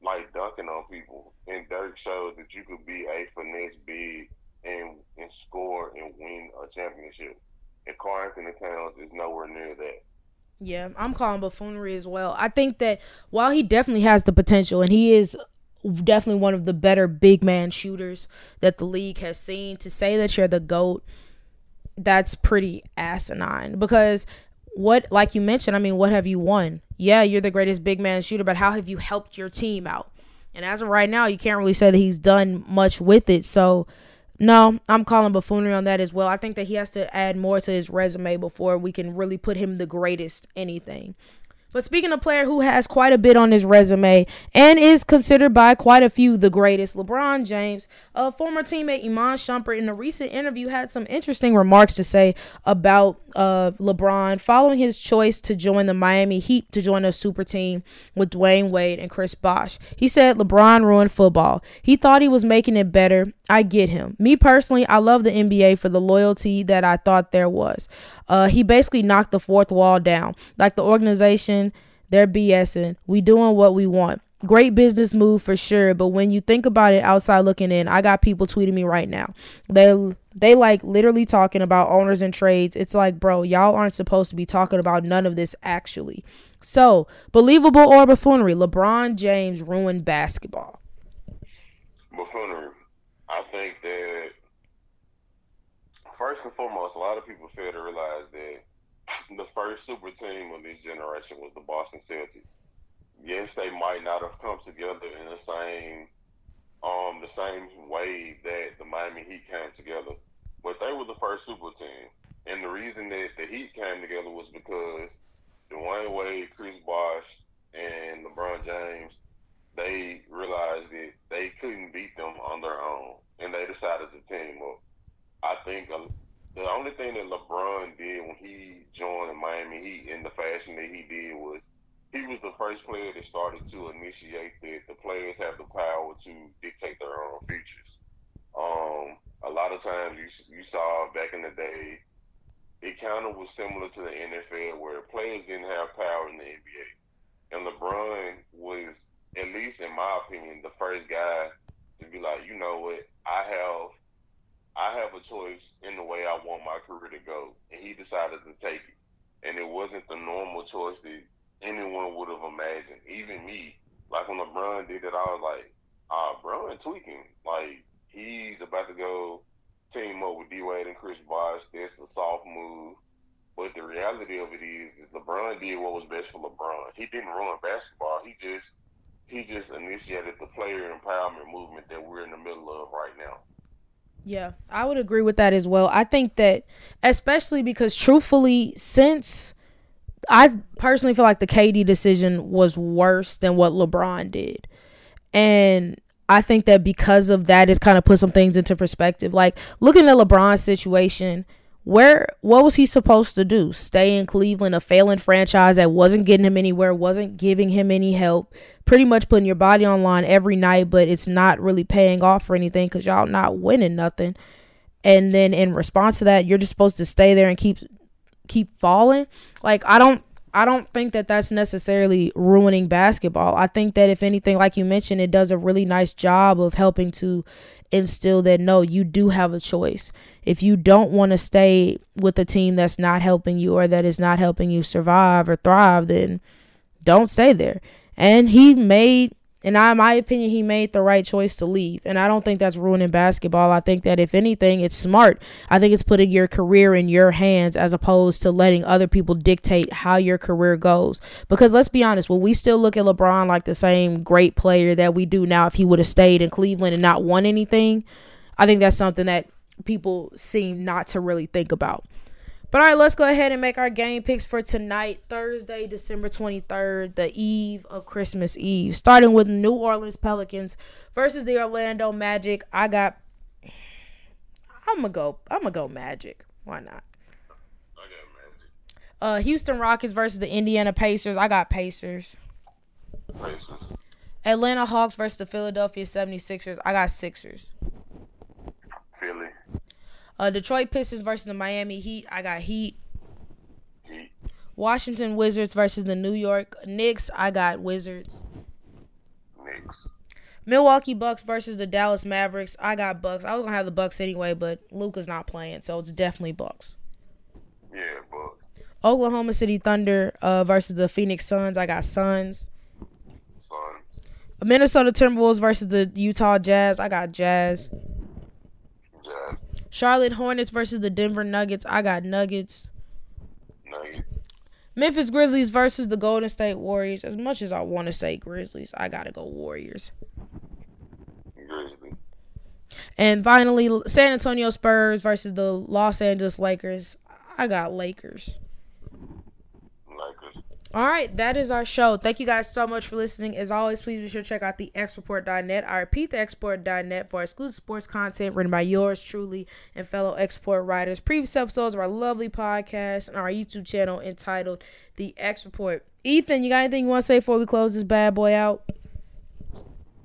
like, dunking on people. And Dirk showed that you could be a finesse big and and score and win a championship. And Karl Anthony Towns is nowhere near that. Yeah, I'm calling buffoonery as well. I think that while he definitely has the potential, and he is definitely one of the better big man shooters that the league has seen, to say that you're the GOAT, that's pretty asinine, because what, like you mentioned, I mean, what have you won? Yeah, you're the greatest big man shooter, but how have you helped your team out? And as of right now, you can't really say that he's done much with it. So, no, I'm calling buffoonery on that as well. I think that he has to add more to his resume before we can really put him the greatest anything. But speaking of a player who has quite a bit on his resume and is considered by quite a few the greatest, LeBron James, a former teammate Iman Shumpert in a recent interview had some interesting remarks to say about uh, LeBron following his choice to join the Miami Heat to join a super team with Dwayne Wade and Chris Bosh. He said, LeBron ruined football. He thought he was making it better. I get him. Me personally, I love the N B A for the loyalty that I thought there was. Uh, he basically knocked the fourth wall down. Like the organization, they're BSing. We doing what we want. Great business move for sure. But when you think about it outside looking in, I got people tweeting me right now. They they like literally talking about owners and trades. It's like, bro, y'all aren't supposed to be talking about none of this actually. So, believable or buffoonery, LeBron James ruined basketball. Buffoonery. I think that first and foremost, a lot of people fail to realize that the first super team of this generation was the Boston Celtics. Yes, they might not have come together in the same um, the same way that the Miami Heat came together, but they were the first super team. And the reason that the Heat came together was because Dwayne Wade, Chris Bosh, and LeBron James, they realized that they couldn't beat them on their own, and they decided to team up. I think the only thing that LeBron did when he joined the Miami Heat in the fashion that he did was he was the first player that started to initiate that the players have the power to dictate their own futures. Um, a lot of times you you saw back in the day, it kind of was similar to the N F L where players didn't have power in the N B A. And LeBron was, at least in my opinion, the first guy to be like, you know what, I have I have a choice in the way I want my career to go. And he decided to take it. And it wasn't the normal choice that anyone would have imagined. Even me, like when LeBron did it, I was like, ah, Bron tweaking. Like, he's about to go team up with D-Wade and Chris Bosh. That's a soft move. But the reality of it is, is LeBron did what was best for LeBron. He didn't ruin basketball. He just he just initiated the player empowerment movement that we're in the middle of right now. Yeah, I would agree with that as well. I think that, especially because truthfully, since I personally feel like the K D decision was worse than what LeBron did. And I think that because of that, it's kind of put some things into perspective. Like looking at LeBron's situation, where what was he supposed to do? Stay in Cleveland, a failing franchise that wasn't getting him anywhere, wasn't giving him any help, pretty much putting your body on line every night, but it's not really paying off for anything because y'all not winning nothing. And then in response to that, you're just supposed to stay there and keep keep falling. Like, I don't I don't think that that's necessarily ruining basketball. I think that if anything, like you mentioned, it does a really nice job of helping to instill that, no, you do have a choice. If you don't want to stay with a team that's not helping you or that is not helping you survive or thrive, then don't stay there. And he made, and I, in my opinion, he made the right choice to leave. And I don't think that's ruining basketball. I think that if anything, it's smart. I think it's putting your career in your hands as opposed to letting other people dictate how your career goes. Because let's be honest, will we still look at LeBron like the same great player that we do now if he would have stayed in Cleveland and not won anything? I think that's something that people seem not to really think about. But all right, let's go ahead and make our game picks for tonight, Thursday, December twenty-third, the eve of Christmas Eve. Starting with New Orleans Pelicans versus the Orlando Magic. I got I'm gonna go I'm gonna go Magic. Why not? I got Magic. Uh Houston Rockets versus the Indiana Pacers. I got Pacers. Pacers. Atlanta Hawks versus the Philadelphia seventy-sixers. I got Sixers. Philly. Uh, Detroit Pistons versus the Miami Heat. I got Heat. Heat. Washington Wizards versus the New York Knicks. I got Wizards. Knicks. Milwaukee Bucks versus the Dallas Mavericks. I got Bucks. I was going to have the Bucks anyway, but Luka's not playing, so it's definitely Bucks. Yeah, Bucks. Oklahoma City Thunder uh, versus the Phoenix Suns. I got Suns. Suns. Minnesota Timberwolves versus the Utah Jazz. I got Jazz. Charlotte Hornets versus the Denver Nuggets. I got Nuggets. Nuggets. Memphis Grizzlies versus the Golden State Warriors. As much as I want to say Grizzlies, I got to go Warriors. Grizzlies. And finally, San Antonio Spurs versus the Los Angeles Lakers. I got Lakers. Lakers. All right, that is our show. Thank you guys so much for listening. As always, please be sure to check out the X Report dot net. I repeat, the X Report dot net for exclusive sports content written by yours truly and fellow X Report writers. Previous episodes of our lovely podcast and our YouTube channel entitled The X Report. Ethan, you got anything you want to say before we close this bad boy out?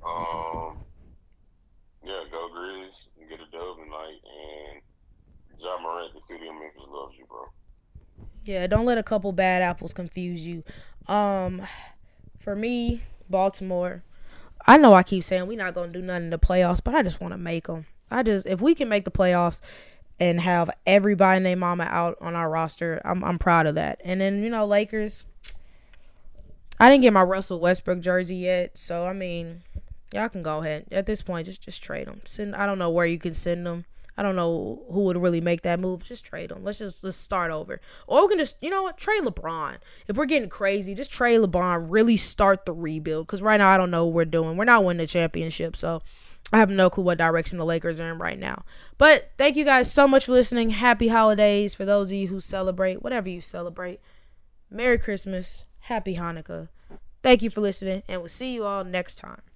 Um, yeah, go Grizzlies and get a dub tonight, and John Morant, the city of Memphis loves you, bro. Yeah, don't let a couple bad apples confuse you. Um, for me, Baltimore. I know I keep saying we're not going to do nothing in the playoffs, but I just want to make them. I just, if we can make the playoffs and have everybody and their mama out on our roster, I'm I'm proud of that. And then, you know, Lakers, I didn't get my Russell Westbrook jersey yet, so, I mean, y'all can go ahead. At this point, just, just trade them. Send, I don't know where you can send them. I don't know who would really make that move. Just trade them. Let's just let's start over. Or we can just, you know what, trade LeBron. If we're getting crazy, just trade LeBron. Really start the rebuild. Because right now, I don't know what we're doing. We're not winning the championship. So I have no clue what direction the Lakers are in right now. But thank you guys so much for listening. Happy holidays for those of you who celebrate. Whatever you celebrate. Merry Christmas. Happy Hanukkah. Thank you for listening. And we'll see you all next time.